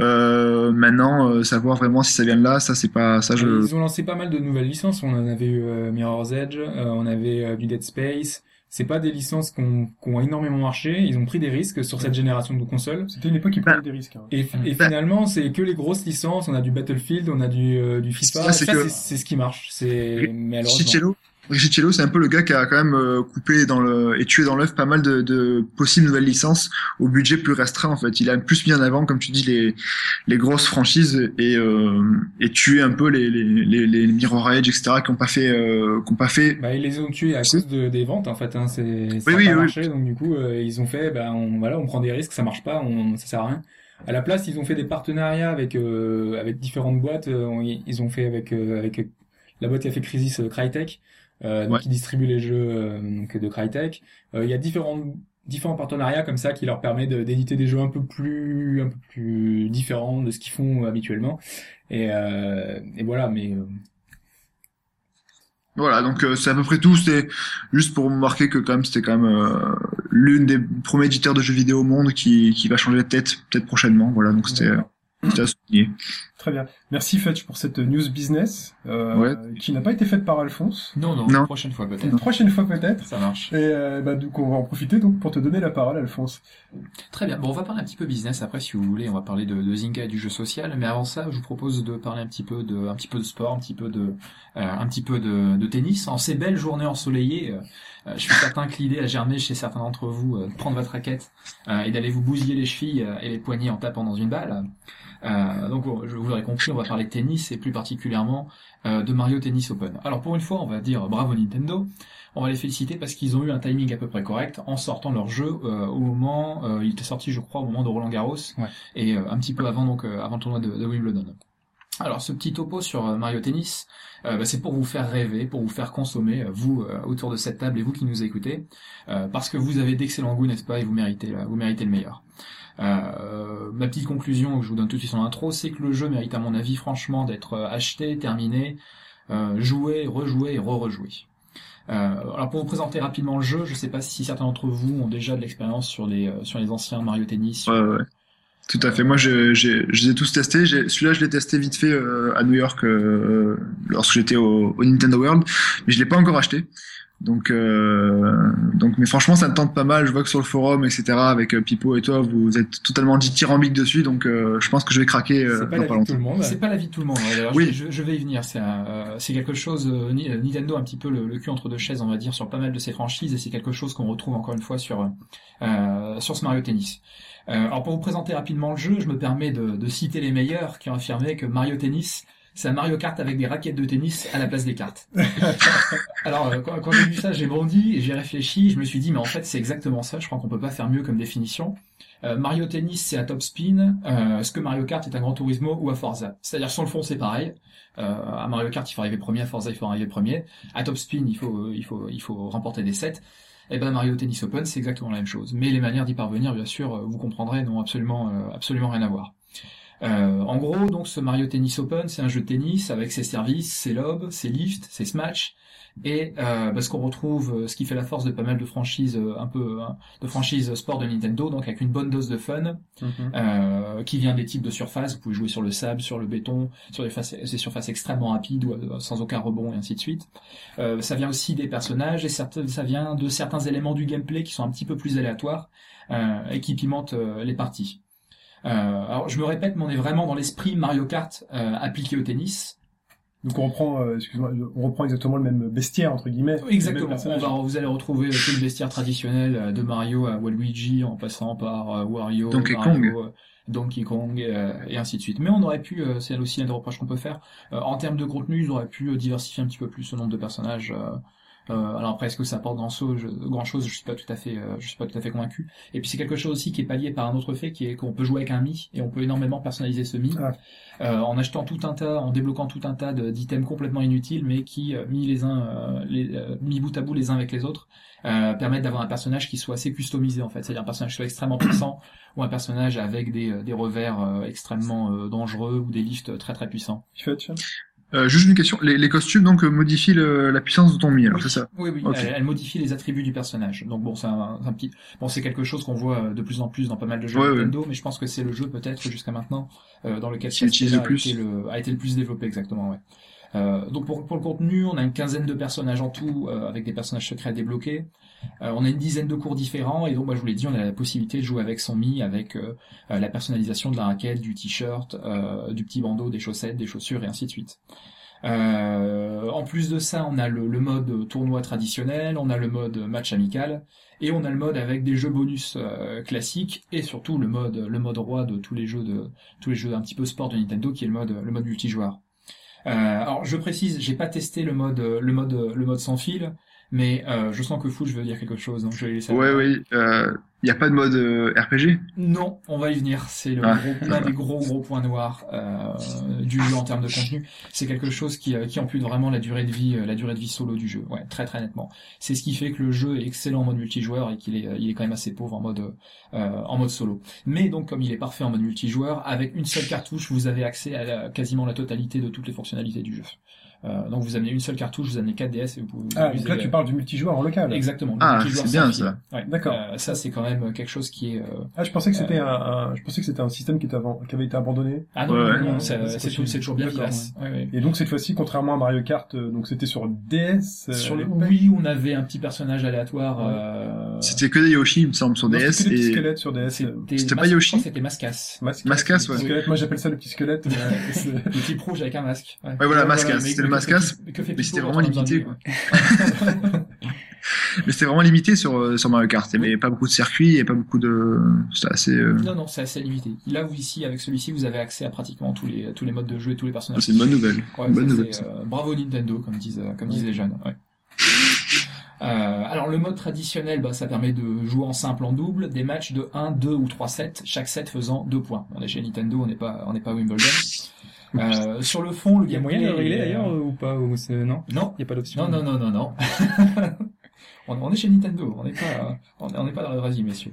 Euh, maintenant, euh, savoir vraiment si ça vient de là, ça c'est pas ça. Je... Ils ont lancé pas mal de nouvelles licences. On en avait eu euh, Mirror's Edge, euh, on avait euh, du Dead Space. C'est pas des licences qui ont, qui ont énormément marché. Ils ont pris des risques sur cette génération de consoles. C'était une époque qui prenait des risques. Hein. Et, et finalement, c'est que les grosses licences. On a du Battlefield, on a du, euh, du FIFA. Ça, c'est, ça, que... c'est, c'est ce qui marche. C'est malheureusement. Ricciello, c'est un peu le gars qui a quand même coupé dans le et tué dans l'œuf pas mal de, de possibles nouvelles licences au budget plus restreint en fait. Il a plus mis en avant, comme tu dis, les les grosses franchises et euh, et tué un peu les les les Mirror's Edge, et cetera qui ont pas fait euh, qui ont pas fait. Bah ils les ont tués à c'est... cause de, des ventes en fait. Hein. C'est oui, ça a oui, pas oui, marché oui. Donc du coup euh, ils ont fait bah on voilà on prend des risques, ça marche pas, on ça sert à rien. À la place ils ont fait des partenariats avec euh, avec différentes boîtes. Euh, ils ont fait avec euh, avec la boîte qui a fait Crisis euh, Crytek. Euh, donc ouais. Qui distribue les jeux euh, donc de Crytek. Il euh, y a différents différents partenariats comme ça qui leur permet de, d'éditer des jeux un peu plus un peu plus différents de ce qu'ils font habituellement. Et, euh, et voilà, mais euh... voilà, donc euh, c'est à peu près tout. C'était juste pour marquer que quand même c'était quand même euh, l'une des premiers éditeurs de jeux vidéo au monde qui qui va changer de tête peut-être prochainement. Voilà, donc c'était. Ouais. Très bien. Merci Fetch pour cette news business euh, ouais. qui n'a pas été faite par Alphonse. Non, non, non. Une prochaine fois peut-être. Une prochaine fois peut-être. Ça marche. Et euh, bah, donc on va en profiter donc pour te donner la parole, Alphonse. Très bien. Bon, on va parler un petit peu business après si vous voulez. On va parler de, de Zynga et du jeu social. Mais avant ça, je vous propose de parler un petit peu de, un petit peu de sport, un petit peu de, euh, un petit peu de, de tennis. En ces belles journées ensoleillées, euh, je suis certain que l'idée a germé chez certains d'entre vous euh, de prendre votre raquette euh, et d'aller vous bousiller les chevilles euh, et les poignets en tapant dans une balle. Euh, donc vous l'aurez compris, on va parler de tennis et plus particulièrement euh, de Mario Tennis Open. Alors pour une fois, on va dire bravo Nintendo, on va les féliciter parce qu'ils ont eu un timing à peu près correct en sortant leur jeu euh, au moment, euh, il était sorti je crois au moment de Roland Garros ouais. et euh, un petit peu avant donc euh, avant le tournoi de, de Wimbledon. Alors ce petit topo sur Mario Tennis, euh, bah, c'est pour vous faire rêver, pour vous faire consommer, vous euh, autour de cette table et vous qui nous écoutez, euh, parce que vous avez d'excellents goûts, n'est-ce pas, et vous méritez, vous méritez le meilleur. Euh, ma petite conclusion que je vous donne tout de suite en intro, c'est que le jeu mérite à mon avis franchement d'être acheté, terminé, euh, joué, rejoué et re-rejoué. Euh, alors pour vous présenter rapidement le jeu, je ne sais pas si certains d'entre vous ont déjà de l'expérience sur les sur les anciens Mario Tennis. Sur... Ouais, ouais. Tout à fait. Moi, je, je, je les ai tous testés. J'ai, celui-là, je l'ai testé vite fait euh, à New York euh, lorsque j'étais au, au Nintendo World, mais je l'ai pas encore acheté. Donc, euh, donc, mais franchement, ça me tente pas mal. Je vois que sur le forum, et cetera, avec euh, Pipou et toi, vous êtes totalement dithyrambique dessus. Donc, euh, je pense que je vais craquer. Euh, c'est pas la vie de tout le monde. C'est pas la vie de tout le monde. Alors, oui. je, je vais y venir. C'est, un, euh, c'est quelque chose. Euh, Nintendo a un petit peu le, le cul entre deux chaises, on va dire, sur pas mal de ses franchises, et c'est quelque chose qu'on retrouve encore une fois sur euh, sur ce Mario Tennis. Euh, alors, pour vous présenter rapidement le jeu, je me permets de, de citer les meilleurs qui ont affirmé que Mario Tennis c'est un Mario Kart avec des raquettes de tennis à la place des cartes. Alors, quand, quand j'ai vu ça, j'ai bondi, j'ai réfléchi, je me suis dit, mais en fait, c'est exactement ça, je crois qu'on peut pas faire mieux comme définition. Euh, Mario Tennis, c'est à Top Spin, euh, est-ce que Mario Kart est un Gran Turismo ou à Forza? C'est-à-dire, sur le fond, c'est pareil. Euh, à Mario Kart, il faut arriver premier, à Forza, il faut arriver premier. À Top Spin, il faut, il faut, il faut remporter des sets. Eh ben, Mario Tennis Open, c'est exactement la même chose. Mais les manières d'y parvenir, bien sûr, vous comprendrez, n'ont absolument, euh, absolument rien à voir. Euh, en gros, donc, ce Mario Tennis Open, c'est un jeu de tennis avec ses services, ses lobes, ses lifts, ses smash, et euh, parce qu'on retrouve ce qui fait la force de pas mal de franchises, un peu, hein, de franchises sport de Nintendo, donc avec une bonne dose de fun, mm-hmm. euh, qui vient des types de surfaces. Vous pouvez jouer sur le sable, sur le béton, sur des, faces, des surfaces extrêmement rapides, ou sans aucun rebond, et ainsi de suite. Euh, ça vient aussi des personnages, et certes, ça vient de certains éléments du gameplay qui sont un petit peu plus aléatoires euh, et qui pimentent euh, les parties. Euh, alors je me répète, mais on est vraiment dans l'esprit Mario Kart euh, appliqué au tennis. Donc on reprend, euh, excuse-moi, on reprend exactement le même bestiaire entre guillemets. Exactement. On va, vous allez retrouver tout le bestiaire traditionnel de Mario à Waluigi, en passant par euh, Wario, Donkey Mario, Kong, Donkey Kong euh, et ainsi de suite. Mais on aurait pu, euh, c'est aussi un des reproches qu'on peut faire. Euh, en termes de contenu, ils auraient pu diversifier un petit peu plus le nombre de personnages. Euh, Euh, alors après, est-ce que ça apporte grand chose, je suis pas tout à fait, euh, je suis pas tout à fait convaincu. Et puis c'est quelque chose aussi qui est pallié par un autre fait, qui est qu'on peut jouer avec un Mii, et on peut énormément personnaliser ce Mii, ah. euh, en achetant tout un tas, en débloquant tout un tas de, d'items complètement inutiles, mais qui, euh, mis les uns, euh, les, euh, mis bout à bout les uns avec les autres, euh, permettent d'avoir un personnage qui soit assez customisé en fait, c'est-à-dire un personnage qui soit extrêmement puissant, ou un personnage avec des, des revers euh, extrêmement euh, dangereux, ou des lifts très très puissants. Euh, juste une question, les, les costumes donc modifient le, la puissance de ton Mii, alors oui, c'est ça? Oui, oui, okay. elle, elle modifie les attributs du personnage. Donc bon, c'est un, un petit, bon, c'est quelque chose qu'on voit de plus en plus dans pas mal de jeux ouais, Nintendo, ouais. mais je pense que c'est le jeu peut-être jusqu'à maintenant euh, dans lequel c'est le a, plus. Été le, a été le plus développé, exactement. Ouais. Euh, donc pour, pour le contenu, on a une quinzaine de personnages en tout, euh, avec des personnages secrets à débloquer. Euh, on a une dizaine de cours différents, et donc bah, je vous l'ai dit, on a la possibilité de jouer avec son Mii, avec euh, la personnalisation de la raquette, du t-shirt, euh, du petit bandeau, des chaussettes, des chaussures, et ainsi de suite. Euh, en plus de ça, on a le, le mode tournoi traditionnel, on a le mode match amical, et on a le mode avec des jeux bonus euh, classiques, et surtout le mode, le mode roi de tous les jeux de tous les jeux un petit peu sport de Nintendo, qui est le mode, le mode multijoueur. Euh, alors je précise, j'ai pas testé le mode, le mode, le mode sans fil, mais euh, je sens que Fou, je veux dire quelque chose, donc je vais laisser. Ouais, oui, euh, y a pas de mode euh, R P G ? Non, on va y venir. C'est le ah, gros, l'un des gros gros points noirs euh, du jeu en termes de contenu. C'est quelque chose qui, qui ampute vraiment la durée de vie, la durée de vie solo du jeu. Ouais, très très nettement. C'est ce qui fait que le jeu est excellent en mode multijoueur et qu'il est, il est quand même assez pauvre en mode, euh, en mode solo. Mais donc comme il est parfait en mode multijoueur, avec une seule cartouche, vous avez accès à la, quasiment la totalité de toutes les fonctionnalités du jeu. Euh, donc vous amenez une seule cartouche, vous amenez quatre D S et vous pouvez. Ah, donc là tu euh... parles du multijoueur en local. Exactement. Ah, multijoueur, c'est bien ça. Ouais. D'accord. Euh, ça c'est quand même quelque chose qui est. Euh... Ah, je pensais que c'était euh... un, un, je pensais que c'était un système qui était avant, qui avait été abandonné. Ah non, ouais, non, non, non c'est, c'est, c'est, tout, c'est toujours bien classe. Ouais. Ouais, ouais. Et donc cette fois-ci, contrairement à Mario Kart, euh, donc c'était sur D S. Euh, sur le oui, on avait un petit personnage aléatoire. Ouais. Euh... C'était que des Yoshi, il me semble, sur non, D S. C'était et... des petits squelettes sur D S. C'était, c'était, c'était pas Yoshi. C'était Mascasse. Mascasse, ouais. Moi j'appelle ça le petit squelette. Le petit rouge avec un masque. Ouais, voilà, Mascasse. Mascasse, mais c'était vraiment limité. Quoi. mais c'était vraiment limité sur sur Mario Kart. Il n'y avait pas beaucoup de circuits, et pas beaucoup de. C'était assez. Euh... Non, non, c'est assez limité. Là, vous ici, avec celui-ci, vous avez accès à pratiquement tous les tous les modes de jeu et tous les personnages. C'est une bonne nouvelle. Ouais, une bonne nouvelle euh, bravo Nintendo, comme disent comme ouais. disent les jeunes. Ouais. Euh, alors le mode traditionnel, bah, ça permet de jouer en simple, en double, des matchs de un, deux ou trois sets, chaque set faisant deux points. On est chez Nintendo, on n'est pas on n'est pas Wimbledon. Euh, sur le fond, le il y a moyen de régler d'ailleurs euh... ou pas ou c'est... Non, non, il n'y a pas d'option. Non, non, non, non, non. on, on est chez Nintendo, on n'est pas, on n'est on pas dans la vraie vie, messieurs.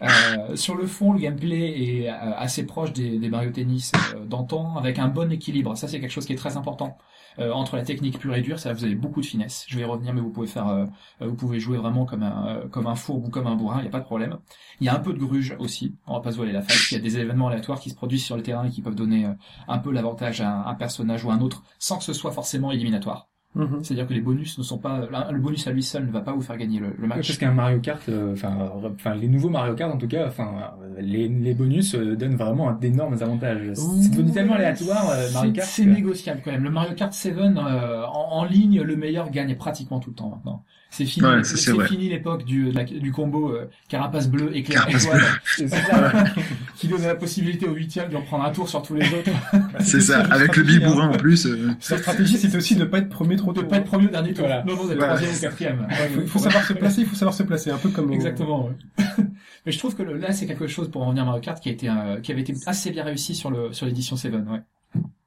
Euh, sur le fond, le gameplay est assez proche des, des Mario Tennis euh, d'antan, avec un bon équilibre. Ça, c'est quelque chose qui est très important euh, entre la technique pure et dure. Ça, vous avez beaucoup de finesse. Je vais y revenir, mais vous pouvez faire, euh, vous pouvez jouer vraiment comme un euh, comme un fourbe ou comme un bourrin. Il y a pas de problème. Il y a un peu de gruge aussi. On va pas se voiler la face. Il y a des événements aléatoires qui se produisent sur le terrain et qui peuvent donner euh, un peu l'avantage à un, à un personnage ou à un autre, sans que ce soit forcément éliminatoire. Mmh. C'est-à-dire que les bonus ne sont pas, le bonus à lui seul ne va pas vous faire gagner le, le match. Parce qu'un Mario Kart, enfin, euh, enfin, les nouveaux Mario Kart en tout cas, enfin, les, les bonus euh, donnent vraiment d'énormes avantages. Ouh, c'est devenu tellement aléatoire, euh, Mario Kart. C'est, c'est que... négociable quand même. Le Mario Kart sept, euh, en, en ligne, le meilleur gagne pratiquement tout le temps maintenant. C'est fini, ouais, c'est, c'est, c'est fini l'époque du, la, du combo euh, carapace bleue, éclair, étoile, bleu. Voilà. Qui donnait la possibilité aux huitièmes de reprendre un tour sur tous les autres. C'est ça, avec le bibourrin en plus. Euh... Sa stratégie, c'était aussi de ne pas être premier trop tôt. De ne pas être premier au dernier tour. Voilà. Non, non, d'être voilà. troisième ou quatrième. Il faut savoir se placer, il faut savoir se placer, un peu comme... Exactement, ouais. Mais je trouve que le, là, c'est quelque chose, pour en revenir à Mario Kart, qui, a été, euh, qui avait été assez bien réussi sur, le, sur l'édition sept, ouais.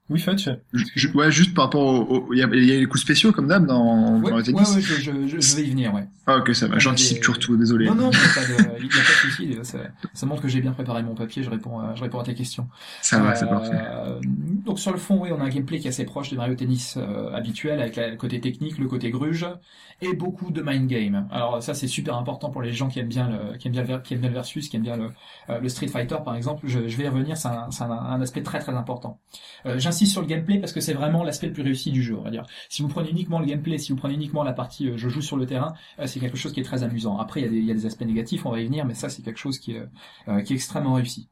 Oui, Fetch. Je, ouais, juste par rapport, il y a il y a les coups spéciaux comme d'hab dans, ouais, dans le tennis. Ouais, ouais, je, je, je vais y venir, ouais. Ah ok, ça va. J'anticipe toujours tout, désolé. Non, non, pas de, il n'y a pas de souci. Ça, ça montre que j'ai bien préparé mon papier. Je réponds, à, je réponds à ta question. Ça euh, va, c'est parfait. Euh, donc sur le fond, oui, on a un gameplay qui est assez proche des Mario Tennis euh, habituels, avec la, le côté technique, le côté gruge et beaucoup de mind game. Alors ça, c'est super important pour les gens qui aiment bien le, qui aiment bien le, qui aiment bien le versus, qui aiment bien le, euh, le Street Fighter par exemple. Je, je vais y revenir. C'est un, c'est un, un aspect très très important. Euh, sur le gameplay parce que c'est vraiment l'aspect le plus réussi du jeu, on va dire. Si vous prenez uniquement le gameplay, si vous prenez uniquement la partie euh, je joue sur le terrain, euh, c'est quelque chose qui est très amusant. Après, il y a des, il y a des aspects négatifs, on va y venir, mais ça, c'est quelque chose qui est, euh, qui est extrêmement réussi.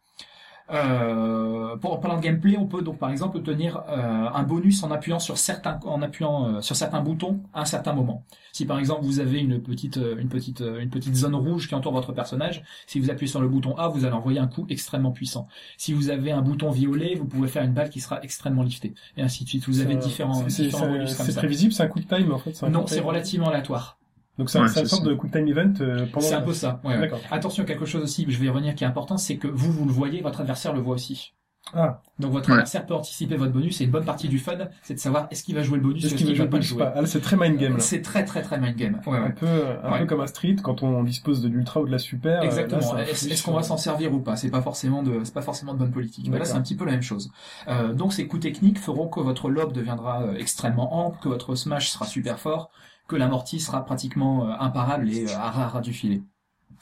Euh, pour en parlant de gameplay, on peut donc par exemple obtenir euh, un bonus en appuyant sur certains en appuyant euh, sur certains boutons à un certain moment. Si par exemple vous avez une petite une petite une petite zone rouge qui entoure votre personnage, si vous appuyez sur le bouton A, vous allez envoyer un coup extrêmement puissant. Si vous avez un bouton violet, vous pouvez faire une balle qui sera extrêmement liftée. Et ainsi de suite. Vous avez ça, différents c'est, différents c'est, bonus c'est, comme c'est ça. C'est prévisible, c'est un quick time en fait. C'est non, c'est relativement aléatoire. Donc c'est, ouais, c'est une sorte ça. de quick time event euh, pendant. C'est un peu ça. Ouais, ouais. Attention, quelque chose aussi, je vais y revenir, qui est important, c'est que vous vous le voyez, votre adversaire le voit aussi. Ah. Donc votre ouais. adversaire peut anticiper votre bonus. Et une bonne partie du fun, c'est de savoir est-ce qu'il va jouer le bonus, est-ce ou est-ce qu'il va pas le jouer. Ah, là, c'est très mind game. Là. C'est très très très mind game. Ouais, ouais. Un peu, un ouais. peu comme un street quand on dispose de l'ultra ou de la super. Exactement. Là, est-ce, est-ce qu'on va s'en servir ou pas ? C'est pas forcément de, c'est pas forcément de bonne politique. Mais là, c'est un petit peu la même chose. Euh, donc ces coups techniques feront que votre lob deviendra extrêmement ample, que votre smash sera super fort, que l'amorti sera pratiquement imparable et à ras à ras du filet.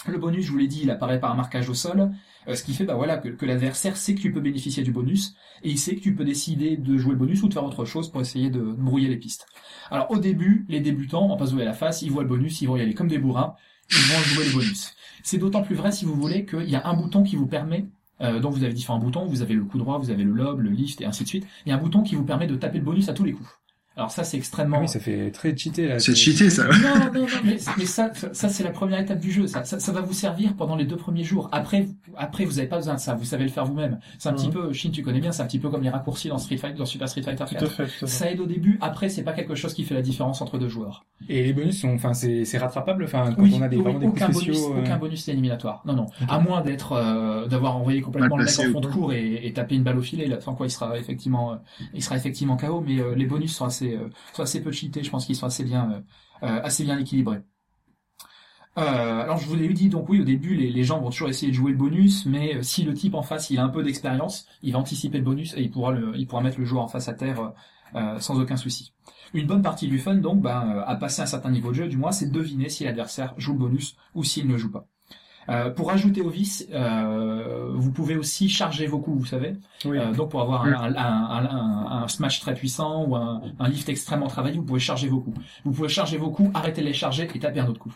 Le bonus, je vous l'ai dit, il apparaît par un marquage au sol, ce qui fait bah voilà que, que l'adversaire sait que tu peux bénéficier du bonus, et il sait que tu peux décider de jouer le bonus ou de faire autre chose pour essayer de, de brouiller les pistes. Alors au début, les débutants, en passe-douille à la face, ils voient le bonus, ils vont y aller comme des bourrins, ils vont jouer le bonus. C'est d'autant plus vrai, si vous voulez, qu'il y a un bouton qui vous permet... Euh, donc vous avez différents boutons, vous avez le coup droit, vous avez le lob, le lift, et ainsi de suite. Il y a un bouton qui vous permet de taper le bonus à tous les coups. Alors ça c'est extrêmement. Oui, ça fait très cheaté là. C'est cheaté ça. Non non non, mais, mais ça, ça ça c'est la première étape du jeu. Ça, ça ça va vous servir pendant les deux premiers jours. Après après vous avez pas besoin de ça. Vous savez le faire vous-même. C'est un mm-hmm. petit peu. Shin, tu connais bien. C'est un petit peu comme les raccourcis dans Street Fighter, dans Super Street Fighter quatre. Tout à fait, tout à fait. Ça aide au début. Après c'est pas quelque chose qui fait la différence entre deux joueurs. Et les bonus sont, enfin c'est c'est rattrapable. Enfin quand oui, on a des oui, vraiment des coups spéciaux. Bonus, euh... Aucun bonus n'est éliminatoire. Non non. Okay. À moins d'être euh, d'avoir envoyé complètement le mec en fond de cours et, et taper une balle au filet. Là, sans quoi il sera effectivement euh, il sera effectivement K O. Mais euh, les bonus sont assez Euh, sont assez peu cheatés, je pense qu'ils sont assez bien, euh, assez bien équilibrés. Euh, alors je vous l'ai dit, donc oui, au début, les, les gens vont toujours essayer de jouer le bonus, mais euh, si le type en face, il a un peu d'expérience, il va anticiper le bonus et il pourra, le, il pourra mettre le joueur en face à terre euh, sans aucun souci. Une bonne partie du fun, donc, ben, euh, à passer un certain niveau de jeu, du moins, c'est de deviner si l'adversaire joue le bonus ou s'il ne joue pas. Euh, pour ajouter au vice, euh, vous pouvez aussi charger vos coups, vous savez. Oui. Euh, donc pour avoir un, un, un, un, un smash très puissant ou un, un lift extrêmement travaillé, vous pouvez charger vos coups. Vous pouvez charger vos coups, arrêter de les charger et taper un autre coup.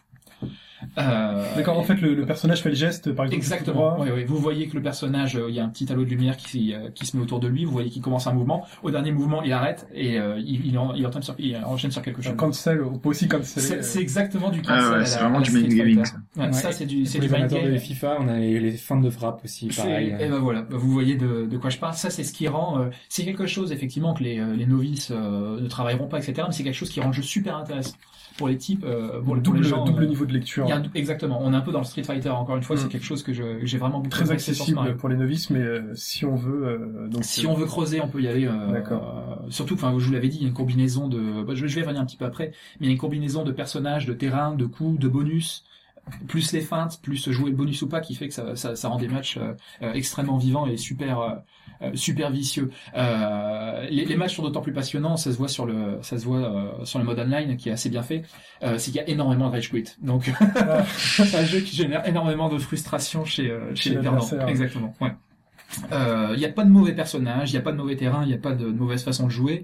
Euh, D'accord, en fait le, le personnage fait le geste par exemple. Exactement. Oui, oui. Vous voyez que le personnage, il euh, y a un petit halo de lumière qui, euh, qui se met autour de lui. Vous voyez qu'il commence un mouvement. Au dernier mouvement, il arrête et euh, il, il, en, il, enchaîne sur, il enchaîne sur quelque chose. Cancel, on peut aussi canceler. C'est, c'est exactement du cancel. Ah ouais, c'est vraiment du mind gaming. Ça, ouais, ouais, ça c'est du, c'est du mind gaming. De FIFA, on a les, les fins de frappe aussi. Pareil. Et ben voilà, vous voyez de, de quoi je parle. Ça c'est ce qui rend, euh, c'est quelque chose effectivement que les, les novices euh, ne travailleront pas, et cetera. Mais c'est quelque chose qui rend le jeu super intéressant pour les types, euh, pour, le double, pour les gens. Double euh, niveau de lecture. Il y a un, exactement. On est un peu dans le Street Fighter. Encore une fois, mmh. c'est quelque chose que, je, que j'ai vraiment beaucoup très accessible pour les novices, mais euh, si on veut, euh, donc si euh, on veut creuser, on peut y aller. Euh, D'accord. Euh, surtout, enfin, je vous l'avais dit, il y a une combinaison de. Bah, je vais revenir un petit peu après, mais il y a une combinaison de personnages, de terrain, de coups, de bonus, plus les feintes, plus jouer le bonus ou pas, qui fait que ça, ça, ça rend des matchs euh, extrêmement vivants et super. Euh, Euh, super vicieux. Euh, les, les matchs sont d'autant plus passionnants, ça se voit sur le, ça se voit euh, sur le mode online qui est assez bien fait. Euh, c'est qu'il y a énormément de rage quit. Donc, c'est un jeu qui génère énormément de frustration chez euh, chez, chez les perdants. Exactement. Ouais. Euh, il n'y a pas de mauvais personnages, il n'y a pas de mauvais terrain, il n'y a pas de, de mauvaise façon de jouer.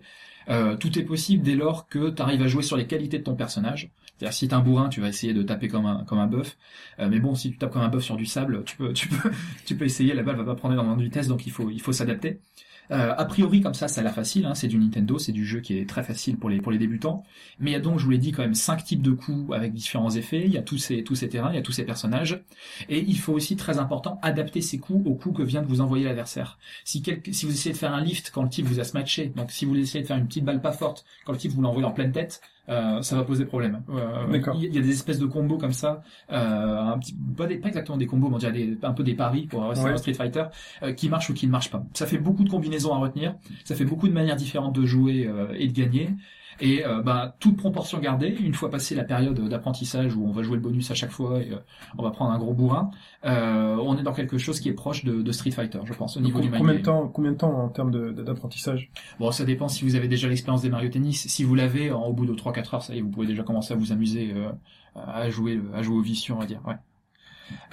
Euh, tout est possible dès lors que tu arrives à jouer sur les qualités de ton personnage. C'est-à-dire, si t'es un bourrin, tu vas essayer de taper comme un, comme un bœuf. Euh, mais bon, si tu tapes comme un bœuf sur du sable, tu peux, tu peux, tu peux essayer, la balle va pas prendre énormément de vitesse, donc il faut, il faut s'adapter. Euh, a priori, comme ça, ça a l'air facile, hein, c'est du Nintendo, c'est du jeu qui est très facile pour les, pour les débutants. Mais il y a donc, je vous l'ai dit, quand même cinq types de coups avec différents effets, il y a tous ces, tous ces terrains, il y a tous ces personnages. Et il faut aussi, très important, adapter ces coups aux coups que vient de vous envoyer l'adversaire. Si, quel, si vous essayez de faire un lift quand le type vous a smatché, donc si vous essayez de faire une petite balle pas forte quand le type vous l'envoie en pleine tête, Euh, ça va poser problème. Euh, il y, y a des espèces de combos comme ça, euh, un petit, pas, des, pas exactement des combos, mais on dirait des, un peu des paris pour rester dans Street Fighter, euh, qui marchent ou qui ne marchent pas. Ça fait beaucoup de combinaisons à retenir, ça fait beaucoup de manières différentes de jouer euh, et de gagner. Et euh, bah, toute proportion gardée, une fois passée la période d'apprentissage où on va jouer le bonus à chaque fois et euh, on va prendre un gros bourrin, euh, on est dans quelque chose qui est proche de, de Street Fighter, je pense, au niveau du combien de temps, combien de temps en termes de, de, d'apprentissage? Bon, ça dépend si vous avez déjà l'expérience des Mario Tennis. Si vous l'avez, en, au bout de trois quatre heures, ça y est, vous pouvez déjà commencer à vous amuser, euh, à jouer, à jouer aux vicieux, on va dire. Ouais.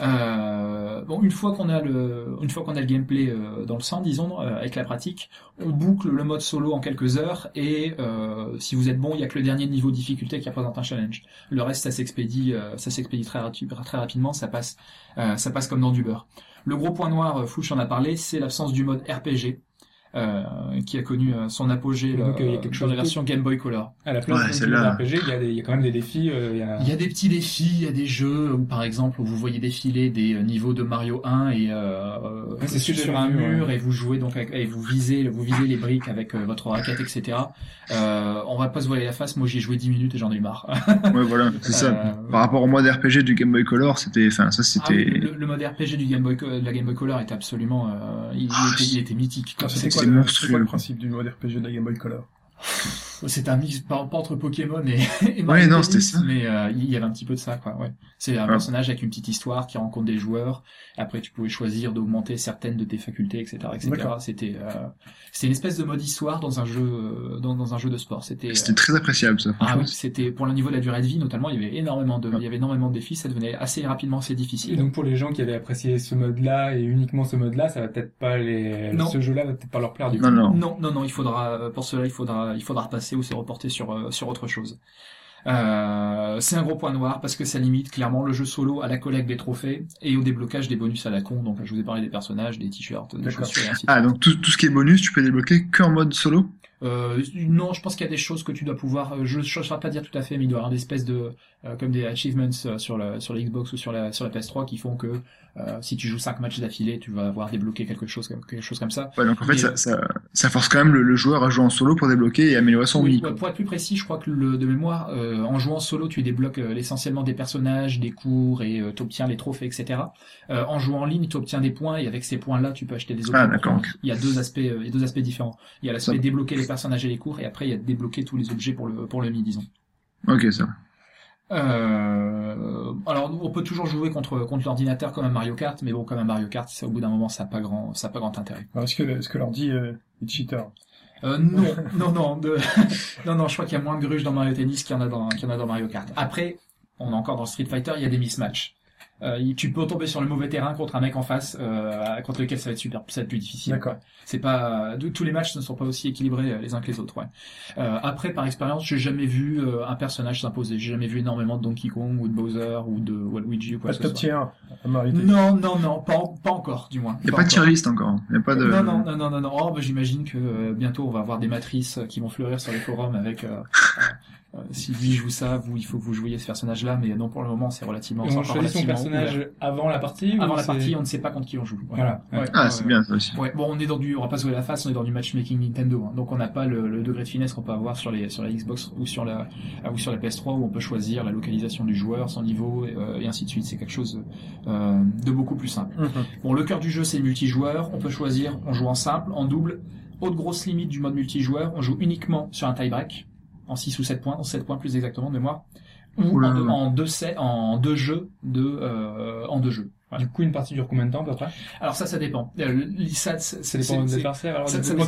Euh, bon, une fois qu'on a le, une fois qu'on a le gameplay euh, dans le sang, disons, euh, avec la pratique, on boucle le mode solo en quelques heures et euh, si vous êtes bon, il y a que le dernier niveau de difficulté qui représente un challenge. Le reste, ça s'expédie, euh, ça s'expédie très, très rapidement, ça passe, euh, ça passe comme dans du beurre. Le gros point noir, Fouch en a parlé, c'est l'absence du mode R P G. Euh, qui a connu son apogée là, donc, euh, il y a quelque chose dans la version Game Boy Color. À la place ouais, c'est là. R P G, il y a des, il y a quand même des défis. Euh, il, y a... il y a des petits défis, il y a des jeux où par exemple où vous voyez défiler des niveaux de Mario un et euh, ouais, c'est sur, sur un vu, mur ouais. Et vous jouez donc avec, et vous visez, vous visez les briques avec euh, votre raquette, et cetera. Euh, on va pas se voiler la face. Moi, j'y ai joué dix minutes et j'en ai eu marre. Ouais, voilà, c'est ça. Euh, Par rapport au mode R P G du Game Boy Color, c'était, enfin ça c'était. Ah, oui, le, le mode R P G du Game Boy, de la Game Boy Color était absolument, euh, il, ah, était, il était mythique. Quoi. C'était C'est, le, c'est quoi le principe du mode R P G de la Game Boy Color? C'est un mix pas, pas entre Pokémon et, et Mario. Ouais, non, c'était ça. Mais euh, il y avait un petit peu de ça, quoi. Ouais. C'est un ouais. personnage avec une petite histoire qui rencontre des joueurs. Après, tu pouvais choisir d'augmenter certaines de tes facultés, et cetera, et cetera. D'accord. C'était, euh, c'était une espèce de mode histoire dans un jeu, dans, dans un jeu de sport. C'était, c'était euh... très appréciable, ça. Ah oui, c'était pour le niveau de la durée de vie, notamment. Il y avait énormément de, ouais. il y avait énormément de défis. Ça devenait assez rapidement assez difficile. Et donc pour les gens qui avaient apprécié ce mode-là et uniquement ce mode-là, ça va peut-être pas les, non. ce jeu-là va peut-être pas leur plaire du coup. Non, non, non, non, non. Il faudra, pour cela, il faudra, il faudra repasser ou c'est reporté sur, sur autre chose. Euh, c'est un gros point noir parce que ça limite clairement le jeu solo à la collecte des trophées et au déblocage des bonus à la con. Donc je vous ai parlé des personnages, des t-shirts, des chaussures et ainsi de suite. Ah, donc tout, tout ce qui est bonus, tu peux débloquer qu'en mode solo? Euh, non, je pense qu'il y a des choses que tu dois pouvoir, je ne saurais pas dire tout à fait, mais il doit y avoir des espèces de, euh, comme des achievements sur la, sur la Xbox ou sur la, sur la P S trois qui font que, euh, si tu joues cinq matchs d'affilée, tu vas avoir débloqué quelque chose, quelque chose comme ça. Ouais, donc en fait, et, ça, ça, ça force quand même le, le joueur à jouer en solo pour débloquer et améliorer son oui, ouais, pour être plus précis, je crois que le, de mémoire, euh, en jouant en solo, tu débloques euh, essentiellement des personnages, des cours et euh, t'obtiens les trophées, et cetera. Euh, en jouant en ligne, t'obtiens des points et avec ces points-là, tu peux acheter des autres. Ah, d'accord. Il y a deux aspects, euh, il y a deux aspects différents. Il y a l'aspect ça... débloquer les personnages et les cours, et après il y a de débloquer tous les objets pour le pour le mi, disons. Ok, ça. Euh, alors on peut toujours jouer contre contre l'ordinateur comme un Mario Kart, mais bon, comme un Mario Kart, ça, au bout d'un moment, ça a pas grand ça a pas grand intérêt. Alors, est-ce que est-ce que l'ordi euh, est cheater? Euh, non, non, non, de... non, non. Je crois qu'il y a moins de gruges dans Mario Tennis qu'il y en a dans qu'il y en a dans Mario Kart. Après, on est encore dans Street Fighter, il y a des mismatchs. Euh, tu peux tomber sur le mauvais terrain contre un mec en face, euh, contre lequel ça va être super, ça va être plus difficile. D'accord. C'est pas, de, tous les matchs ne sont pas aussi équilibrés les uns que les autres, ouais. Euh, après, par expérience, j'ai jamais vu euh, un personnage s'imposer. J'ai jamais vu énormément de Donkey Kong ou de Bowser ou de Waluigi ou quoi que ce soit. Pas de top tier. Non, non, non, pas, pas encore, du moins. Il n'y a pas, pas de tier list encore. Il y a pas de. Non, non, non, non, non. non. Oh, bah, j'imagine que euh, bientôt on va avoir des matrices qui vont fleurir sur les forums avec. Euh, Euh, si lui joue ça, vous, il faut que vous jouiez ce personnage-là, mais non, pour le moment, c'est relativement. Et on choisit son personnage ouvert. Avant la partie. Avant la c'est... partie, on ne sait pas contre qui on joue. Voilà. voilà. Ouais. Ah, ouais. c'est bien ça aussi. Ouais. Bon, on est dans du, on va pas se jouer la face, on est dans du matchmaking Nintendo, hein. Donc on n'a pas le, le degré de finesse qu'on peut avoir sur les sur la Xbox ou sur la ou sur la P S trois où on peut choisir la localisation du joueur, son niveau et, euh, et ainsi de suite. C'est quelque chose euh, de beaucoup plus simple. Mm-hmm. Bon, le cœur du jeu, c'est le multijoueur. On peut choisir, on joue en simple, en double. Autre grosse limite du mode multijoueur, on joue uniquement sur un tie-break. En six ou sept points, en sept points plus exactement de mémoire, ou en deux, en deux sets, en deux jeux de, euh, en deux jeux. Du coup, une partie dure combien de temps, à peu près? Alors ça, ça dépend. Ça, ça dépend de l'adversaire. Ça dépend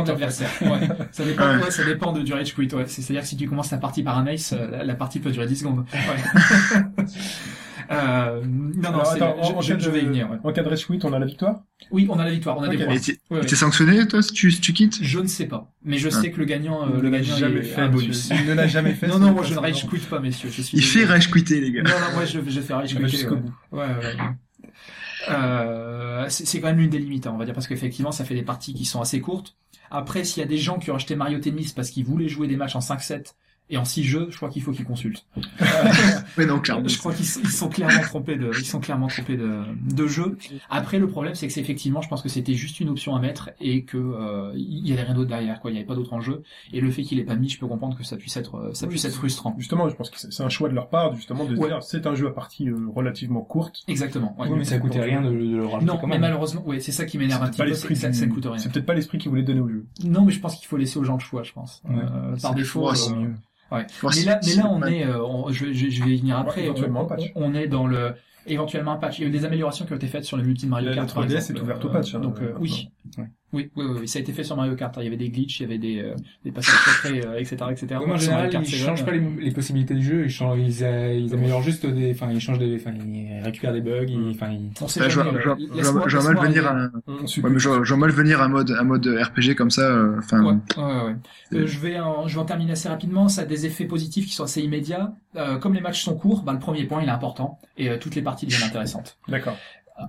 de l'adversaire. Ouais. Ça dépend de quoi? Ça dépend de du rage quit. Ouais. C'est-à-dire que si tu commences ta partie par un ace, la partie peut durer dix secondes. Ouais. Euh, non, non, c'est, attends, je, je, je vais y venir, ouais. En cas de rage quit, on a la victoire? Oui, on a la victoire, on a okay. des points. T'es, ouais, t'es ouais. sanctionné, toi, si tu, si tu quittes? Je ne sais pas. Mais je ah. sais que le gagnant, euh, le gagnant, jamais fait un bonus. Il ne l'a jamais fait. Non, non, moi, je ne rage quit pas, messieurs. Je suis Il fait rage quitter, les gars. Non, non, moi, je, je fais rage quitter jusqu'au bout. Ouais, ouais, ouais. Euh, c'est, c'est quand même l'une des limites, hein, on va dire, parce qu'effectivement, ça fait des parties qui sont assez courtes. Après, s'il y a des gens qui ont acheté Mario Tennis parce qu'ils voulaient jouer des matchs en cinq sept et en six jeux, je crois qu'il faut qu'ils consultent. Euh, Mais non, clairement. Je crois qu'ils ils sont clairement trompés de, ils sont clairement trompés de, de jeu. Après, le problème, c'est que c'est effectivement, je pense que c'était juste une option à mettre et que, euh, il y avait rien d'autre derrière, quoi. Il n'y avait pas d'autre enjeu. Et le fait qu'il ait pas mis, je peux comprendre que ça puisse être, ça oui, puisse être frustrant. Justement, je pense que c'est un choix de leur part, justement, de ouais. dire, c'est un jeu à partie euh, relativement courte. Exactement. Ouais. Oui, mais ça coûtait rien de, de le rajouter. Non, quand même. Mais malheureusement, ouais, c'est ça qui m'énerve un petit peu. C'est, du... ça, ça coûte rien. C'est peut-être pas l'esprit qu'ils voulaient donner au jeu. Non, mais je pense qu'il faut laisser aux gens le choix, je pense. Ouais. Euh, par défaut. Ouais. Mais là, mais là, on est, euh, on, je, je, je vais y venir après. On, on est dans le éventuellement un patch. Il y a eu des améliorations qui ont été faites sur le multi de Mario Kart. La trois D S est ouverte au patch. Hein, donc euh, oui. Ouais. Oui, oui, oui, oui, ça a été fait sur Mario Kart. Il y avait des glitches, il y avait des, euh, des passages secrets, euh, et cetera, et cetera. Donc, en général, ils changent pas les, les possibilités du jeu. Ils changent, ils, ils améliorent juste des, enfin, ils changent des, enfin, ils récupèrent des bugs. Enfin, ils. On sait bah, pas. J'ai mal venir un, j'ai mal venir un mode, un mode R P G comme ça. Enfin. Euh, ouais, ouais, ouais. Euh, je vais, en, je vais en terminer assez rapidement. Ça a des effets positifs qui sont assez immédiats. Euh, comme les matchs sont courts, bah, le premier point il est important et euh, toutes les parties deviennent intéressantes. D'accord.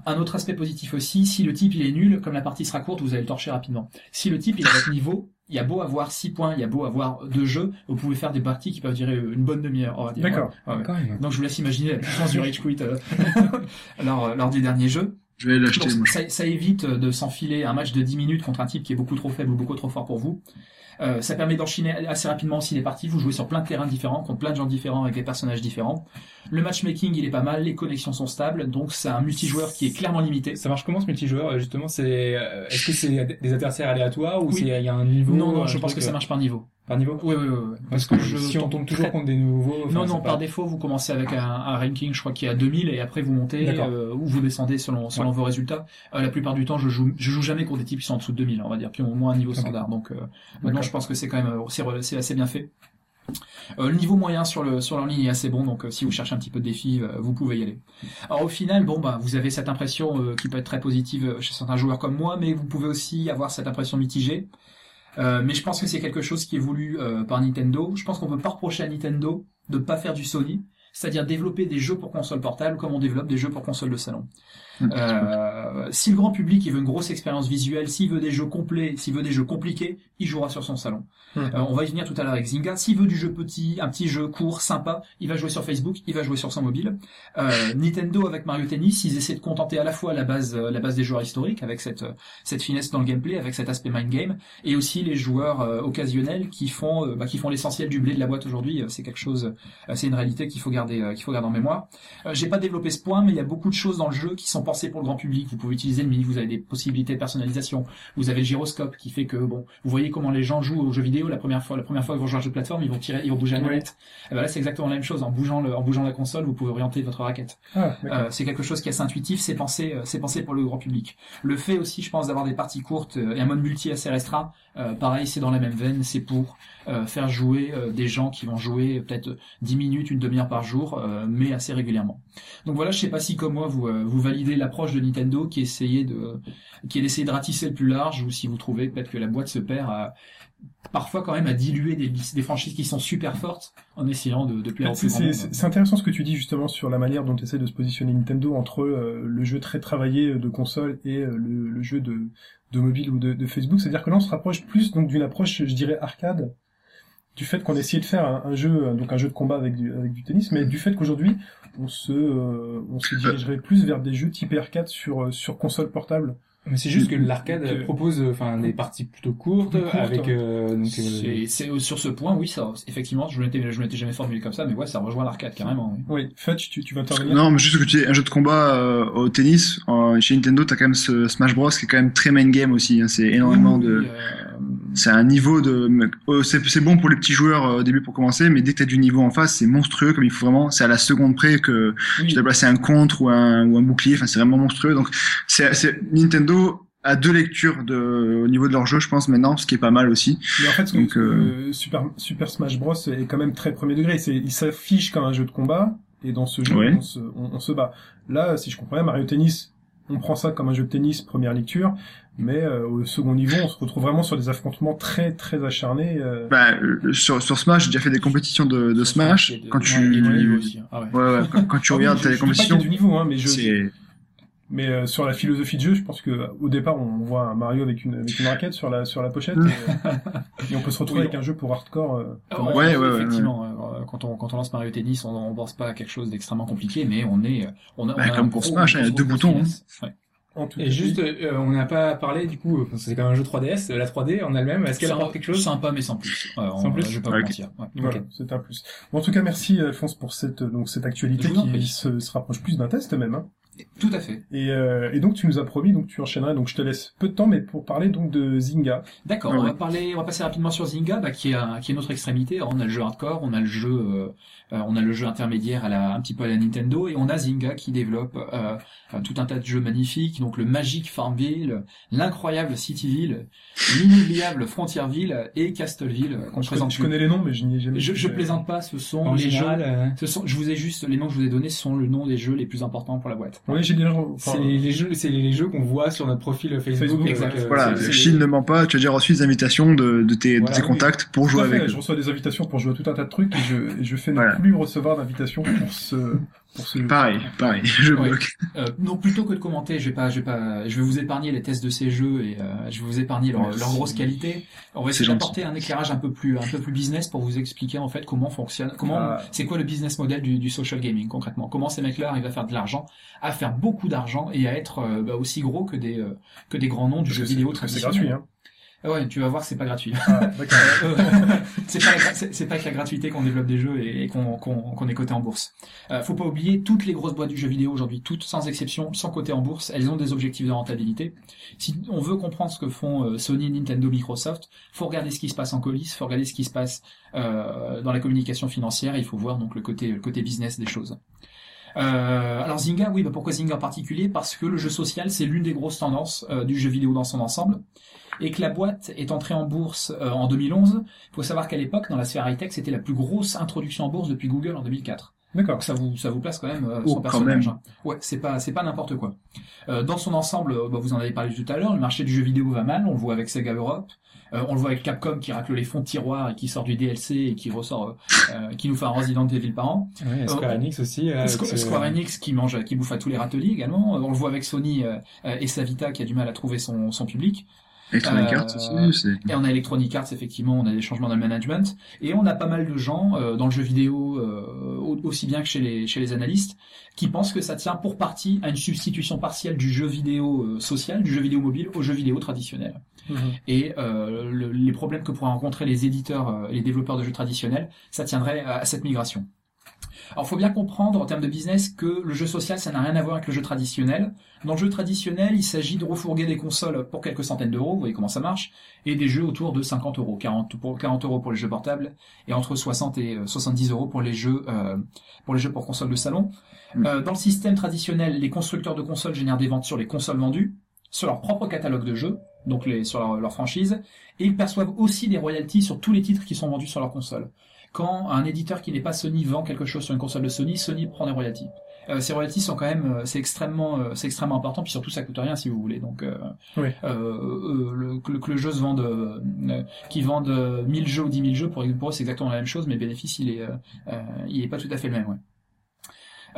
Un autre aspect positif aussi, si le type il est nul, comme la partie sera courte, vous allez le torcher rapidement. Si le type il est à votre niveau, il y a beau avoir six points, il y a beau avoir deux jeux, vous pouvez faire des parties qui peuvent durer une bonne demi-heure, on va dire. D'accord. Ouais, ouais. D'accord. Donc je vous laisse imaginer la puissance du rage quit euh, lors, lors du dernier jeu. Je vais l'acheter. Donc, ça, ça évite de s'enfiler un match de dix minutes contre un type qui est beaucoup trop faible ou beaucoup trop fort pour vous. Euh, ça permet d'enchaîner assez rapidement aussi les parties. Vous jouez sur plein de terrains différents, contre plein de gens différents, avec des personnages différents. Le matchmaking, il est pas mal. Les connexions sont stables, donc c'est un multijoueur qui est clairement limité. Ça marche comment ce multijoueur justement? C'est est-ce que c'est des adversaires aléatoires ou oui. c'est il y a un niveau? Non, non, je pense que ça marche par niveau. Par niveau? Oui, oui, oui. Parce que je... si on tombe toujours contre des nouveaux. Enfin, non, non, par pas... défaut, vous commencez avec un, un ranking, je crois qu'il y a deux mille, et après vous montez, euh, ou vous descendez selon, selon ouais. vos résultats. Euh, la plupart du temps, je joue, je joue jamais contre des types qui sont en dessous de deux mille, on va dire, qui ont au moins un niveau standard. Donc, euh, maintenant, je pense que c'est quand même, c'est, c'est assez bien fait. Euh, le niveau moyen sur le sur leur ligne est assez bon, donc euh, si vous cherchez un petit peu de défi, euh, vous pouvez y aller. Alors au final, bon bah vous avez cette impression euh, qui peut être très positive chez certains joueurs comme moi, mais vous pouvez aussi avoir cette impression mitigée. Euh, mais je pense que c'est quelque chose qui est voulu euh, par Nintendo. Je pense qu'on peut pas reprocher à Nintendo de pas faire du Sony, c'est-à-dire développer des jeux pour console portable comme on développe des jeux pour console de salon. Euh, si le grand public il veut une grosse expérience visuelle, s'il veut des jeux complets, s'il veut des jeux compliqués, il jouera sur son salon. Mmh. Euh, on va y venir tout à l'heure avec Zynga. S'il veut du jeu petit, un petit jeu court, sympa, il va jouer sur Facebook, il va jouer sur son mobile. Euh, Nintendo avec Mario Tennis, ils essaient de contenter à la fois la base, euh, la base des joueurs historiques avec cette euh, cette finesse dans le gameplay, avec cet aspect mind game, et aussi les joueurs euh, occasionnels qui font euh, bah, qui font l'essentiel du blé de la boîte aujourd'hui. Euh, c'est quelque chose, euh, c'est une réalité qu'il faut garder euh, qu'il faut garder en mémoire. Euh, j'ai pas développé ce point, mais il y a beaucoup de choses dans le jeu qui sont pensé pour le grand public. Vous pouvez utiliser le mini, vous avez des possibilités de personnalisation, vous avez le gyroscope qui fait que bon, vous voyez comment les gens jouent aux jeux vidéo. La première fois, la première fois qu'ils vont jouer à un jeu de plateforme, ils vont tirer, ils vont bouger la manette. Et ben là, c'est exactement la même chose. En bougeant le, en bougeant la console, vous pouvez orienter votre raquette. Ah, euh, c'est quelque chose qui est assez intuitif. C'est pensé, c'est pensé pour le grand public. Le fait aussi, je pense, d'avoir des parties courtes et un mode multi assez restreint. Euh, pareil, c'est dans la même veine, c'est pour euh, faire jouer euh, des gens qui vont jouer peut-être dix minutes, une demi-heure par jour, euh, mais assez régulièrement. Donc voilà, je sais pas si comme moi vous euh, vous validez l'approche de Nintendo qui essayait de qui est d'essayer de ratisser le plus large, ou si vous trouvez peut-être que la boîte se perd à, parfois quand même à diluer des, des franchises qui sont super fortes en essayant de, de plaire au plus grand monde. C'est intéressant ce que tu dis justement sur la manière dont essaie de se positionner Nintendo entre euh, le jeu très travaillé de console et euh, le, le jeu de de mobile ou de, de Facebook, c'est-à-dire que là on se rapproche plus donc d'une approche, je dirais, arcade, du fait qu'on essayait de faire un, un jeu, donc un jeu de combat avec du, avec du tennis, mais du fait qu'aujourd'hui on se, euh, on se dirigerait plus vers des jeux type arcade sur sur console portable. Mais c'est juste que l'arcade que... propose, enfin, des parties plutôt courtes, courtes avec. Euh, donc, c'est, c'est sur ce point, oui, ça. Effectivement, je m'étais, je m'étais jamais formulé comme ça, mais ouais, ça rejoint l'arcade carrément. Oui, oui. Fetch, tu, tu vas intervenir. Non, mais juste que tu es un jeu de combat euh, au tennis. Euh, chez Nintendo, t'as quand même ce Smash Bros qui est quand même très main game aussi. Hein, c'est énormément oui, de. Euh... C'est un niveau de. Euh, c'est, c'est bon pour les petits joueurs euh, au début pour commencer, mais dès que t'as du niveau en face, c'est monstrueux. Comme il faut vraiment, c'est à la seconde près que oui. tu dois placer un contre ou un ou un bouclier. Enfin, c'est vraiment monstrueux. Donc, c'est, c'est Nintendo. À deux lectures de, au niveau de leur jeu, je pense maintenant, ce qui est pas mal aussi. Mais en fait, donc, euh... Super, Super Smash Bros est quand même très premier degré. C'est, il s'affiche comme un jeu de combat, et dans ce jeu, ouais. on, se, on, on se bat. Là, si je comprends bien, Mario Tennis, on prend ça comme un jeu de tennis première lecture, mais euh, au second niveau, on se retrouve vraiment sur des affrontements très très acharnés. Euh... Bah, euh, sur, sur Smash, j'ai déjà fait des compétitions de, de Smash. Smash de, quand tu, ouais, ouais, aussi, hein. ah ouais. Ouais, ouais, quand, quand tu regardes tes compétitions, je dis pas qu'il y a du niveau, hein, mais je... c'est... Mais euh, sur la philosophie de jeu, je pense que au départ, on voit un Mario avec une, avec une raquette sur la sur la pochette, et, et on peut se retrouver oui, avec on... un jeu pour hardcore. Euh, pour ouais, ouais, ouais, effectivement. Ouais. Euh, quand on quand on lance Mario Tennis, on on pense pas à quelque chose d'extrêmement compliqué, mais on est on a, bah, on a comme pour Smash, il y a deux boutons. Hein. Ouais. Et juste, euh, on n'a pas parlé du coup. C'est quand même un jeu trois D S. La trois D en elle-même, est-ce qu'elle apporte quelque chose sympa, mais sans plus. Euh, sans on, plus, je vais pas vous mentir. Ouais, voilà, okay. C'est un plus. Bon, en tout cas, merci Alphonse pour cette donc cette actualité qui se, se rapproche plus d'un test même. Hein. Tout à fait. Et, euh, et donc tu nous as promis, donc tu enchaîneras. Donc je te laisse peu de temps, mais pour parler donc de Zynga. D'accord. Ouais. On va parler, on va passer rapidement sur Zynga, bah, qui est un, qui est notre extrémité. Alors, on a le jeu hardcore, on a le jeu, euh, on a le jeu intermédiaire à la, un petit peu à la Nintendo, et on a Zynga qui développe euh, tout un tas de jeux magnifiques. Donc le magique Farmville, l'incroyable Cityville, l'inoubliable Frontierville et Castleville. Qu'on je, présente. Je connais les noms, mais je n'y ai jamais. Je, je plaisante pas. Ce sont en les général, jeux. Euh... Ce sont. Je vous ai juste les noms que je vous ai donnés sont le nom des jeux les plus importants pour la boîte. Oui, j'ai des gens. Enfin, c'est les, les jeux, c'est les, les jeux qu'on voit sur notre profil Facebook. Facebook exact. Euh, voilà, Chine les... ne ment pas. Tu as déjà reçu des invitations de, de tes, voilà, de tes contacts oui, pour jouer fait, avec. Je reçois des invitations pour jouer à tout un tas de trucs et je, et je fais voilà. ne plus recevoir d'invitations pour ce, pour ce jeu. Pareil, pareil. Je ouais. bloque. Euh, donc plutôt que de commenter, je vais pas, je vais pas, je vais vous épargner les tests de ces jeux et euh, je vais vous épargner leur, leur grosse qualité. On va essayer d'apporter un éclairage un peu plus, un peu plus business pour vous expliquer en fait comment fonctionne, comment, ah. c'est quoi le business model du, du social gaming concrètement. Comment ces mecs-là arrivent à faire de l'argent, à faire beaucoup d'argent et à être euh, bah, aussi gros que des euh, que des grands noms du jeu vidéo traditionnel. C'est gratuit, hein. Ah ouais, tu vas voir, c'est pas gratuit. Ah, c'est pas la, c'est, c'est pas avec la gratuité qu'on développe des jeux et, et qu'on, qu'on, qu'on est coté en bourse. Euh, faut pas oublier, toutes les grosses boîtes du jeu vidéo aujourd'hui, toutes sans exception, sans coté en bourse, elles ont des objectifs de rentabilité. Si on veut comprendre ce que font euh, Sony, Nintendo, Microsoft, faut regarder ce qui se passe en coulisses, faut regarder ce qui se passe euh, dans la communication financière. Et il faut voir donc le côté le côté business des choses. Euh, alors Zynga, oui, bah pourquoi Zynga en particulier ? Parce que le jeu social, c'est l'une des grosses tendances euh, du jeu vidéo dans son ensemble, et que la boîte est entrée en bourse euh, en deux mille onze. Il faut savoir qu'à l'époque, dans la sphère high-tech, c'était la plus grosse introduction en bourse depuis Google en deux mille quatre. D'accord. Donc ça vous ça vous place quand même euh, oh, son personnage. Hein. Ouais, c'est pas c'est pas n'importe quoi. Euh, dans son ensemble, euh, bah, vous en avez parlé tout à l'heure, le marché du jeu vidéo va mal. On le voit avec Sega Europe, euh, on le voit avec Capcom qui racle les fonds de tiroir et qui sort du D L C et qui ressort, euh, qui nous fait un Resident Evil par an. Ouais, euh, Square Enix aussi. Euh, Squ- ce... Square Enix qui mange, qui bouffe à tous les râteliers également. Euh, on le voit avec Sony euh, et sa Vita qui a du mal à trouver son son public. Electronic Arts euh, aussi. C'est... Et on a Electronic Arts, effectivement, on a des changements dans le management, et on a pas mal de gens euh, dans le jeu vidéo, euh, aussi bien que chez les chez les analystes, qui pensent que ça tient pour partie à une substitution partielle du jeu vidéo euh, social, du jeu vidéo mobile, au jeu vidéo traditionnel. Mmh. Et euh, le, les problèmes que pourraient rencontrer les éditeurs, euh, les développeurs de jeux traditionnels, ça tiendrait à, à cette migration. Alors, faut bien comprendre en termes de business que le jeu social, ça n'a rien à voir avec le jeu traditionnel. Dans le jeu traditionnel, il s'agit de refourguer des consoles pour quelques centaines d'euros, vous voyez comment ça marche, et des jeux autour de cinquante euros, quarante euros pour les jeux portables, et entre soixante et soixante-dix euros pour les jeux euh, pour les jeux pour consoles de salon. Euh, dans le système traditionnel, les constructeurs de consoles génèrent des ventes sur les consoles vendues, sur leur propre catalogue de jeux, donc les, sur leur, leur franchise, et ils perçoivent aussi des royalties sur tous les titres qui sont vendus sur leur console. Quand un éditeur qui n'est pas Sony vend quelque chose sur une console de Sony, Sony prend des royalties. Euh, ces royalties sont quand même, euh, c'est extrêmement, euh, c'est extrêmement important. Puis surtout, ça coûte rien si vous voulez. Donc, euh, oui. euh, euh, le, que, que le jeu se vende, euh, qu'ils vendent euh, mille jeux ou dix mille jeux pour, pour eux, c'est exactement la même chose, mais le bénéfice, il est, euh, euh, il est pas tout à fait le même. Ouais.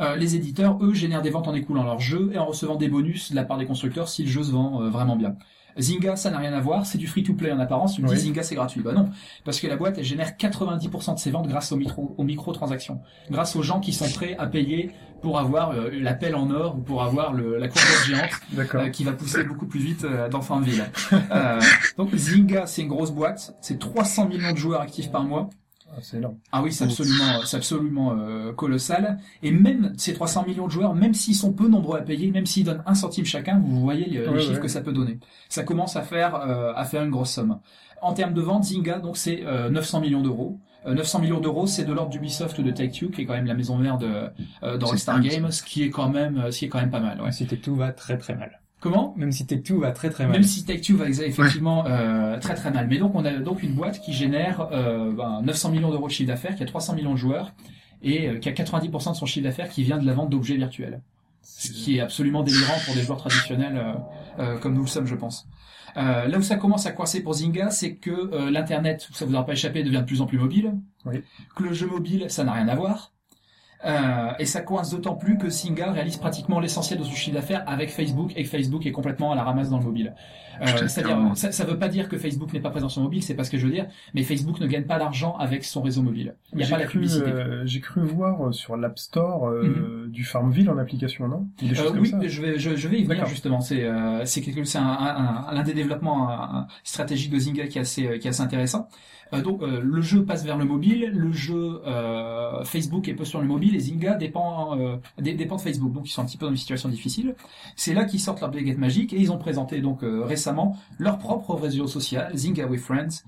Euh, les éditeurs, eux, génèrent des ventes en écoulant leurs jeux et en recevant des bonus de la part des constructeurs si le jeu se vend euh, vraiment bien. Zynga, ça n'a rien à voir, c'est du free-to-play en apparence, tu me dis oui. Zynga c'est gratuit. Bah non, parce que la boîte elle génère quatre-vingt-dix pour cent de ses ventes grâce aux, micro, aux microtransactions, grâce aux gens qui sont prêts à payer pour avoir euh, la pelle en or ou pour avoir le, la courgette géante euh, qui va pousser beaucoup plus vite euh, dans Farmville. Euh, donc Zynga c'est une grosse boîte, c'est trois cents millions de joueurs actifs par mois. Ah, c'est énorme. Ah oui, c'est absolument, c'est absolument euh, colossal. Et même ces trois cents millions de joueurs, même s'ils sont peu nombreux à payer, même s'ils donnent un centime chacun, vous voyez les, les ouais, chiffres ouais. que ça peut donner. Ça commence à faire, euh, à faire une grosse somme. En termes de vente, Zynga, donc c'est euh, neuf cents millions d'euros. Euh, neuf cents millions d'euros, c'est de l'ordre d'Ubisoft ou de Take-Two, qui est quand même la maison mère de euh, d'All-Star Games, ce qui est quand même, ce qui est quand même pas mal. Ouais. Si Take-Two va très très mal. Comment ? Même si Take-Two va très très mal. Même si Take-Two va effectivement ouais. euh, très très mal. Mais donc on a donc une boîte qui génère euh, ben, neuf cents millions d'euros de chiffre d'affaires, qui a trois cents millions de joueurs et euh, qui a quatre-vingt-dix pour cent de son chiffre d'affaires qui vient de la vente d'objets virtuels. Ce qui est absolument délirant pour des joueurs traditionnels euh, euh, comme nous le sommes, je pense. Euh, là où ça commence à coincer pour Zynga, c'est que euh, l'internet, ça vous aura pas échappé, devient de plus en plus mobile. Oui. Que le jeu mobile, ça n'a rien à voir. Euh, et ça coince d'autant plus que Zynga réalise pratiquement l'essentiel de son chiffre d'affaires avec Facebook, et que Facebook est complètement à la ramasse dans le mobile. Euh, c'est-à-dire, ça, ça veut pas dire que Facebook n'est pas présent sur mobile, c'est pas ce que je veux dire, mais Facebook ne gagne pas d'argent avec son réseau mobile. Il n'y a j'ai pas cru, la publicité. Euh, j'ai cru voir sur l'App Store euh, mm-hmm. du Farmville en application, non? Des choses euh, comme oui, ça. je vais, je, je vais y venir. D'accord. Justement. C'est, euh, c'est quelque, c'est un, un, un, l'un des développements un, un, stratégiques de Zynga qui est assez, qui est assez intéressant. Euh, donc, euh, le jeu passe vers le mobile, le jeu euh, Facebook est peu sur le mobile, et Zynga dépend, euh, dépend de Facebook, donc ils sont un petit peu dans une situation difficile. C'est là qu'ils sortent leur baguette magique, et ils ont présenté donc euh, récemment leur propre réseau social, Zynga with Friends,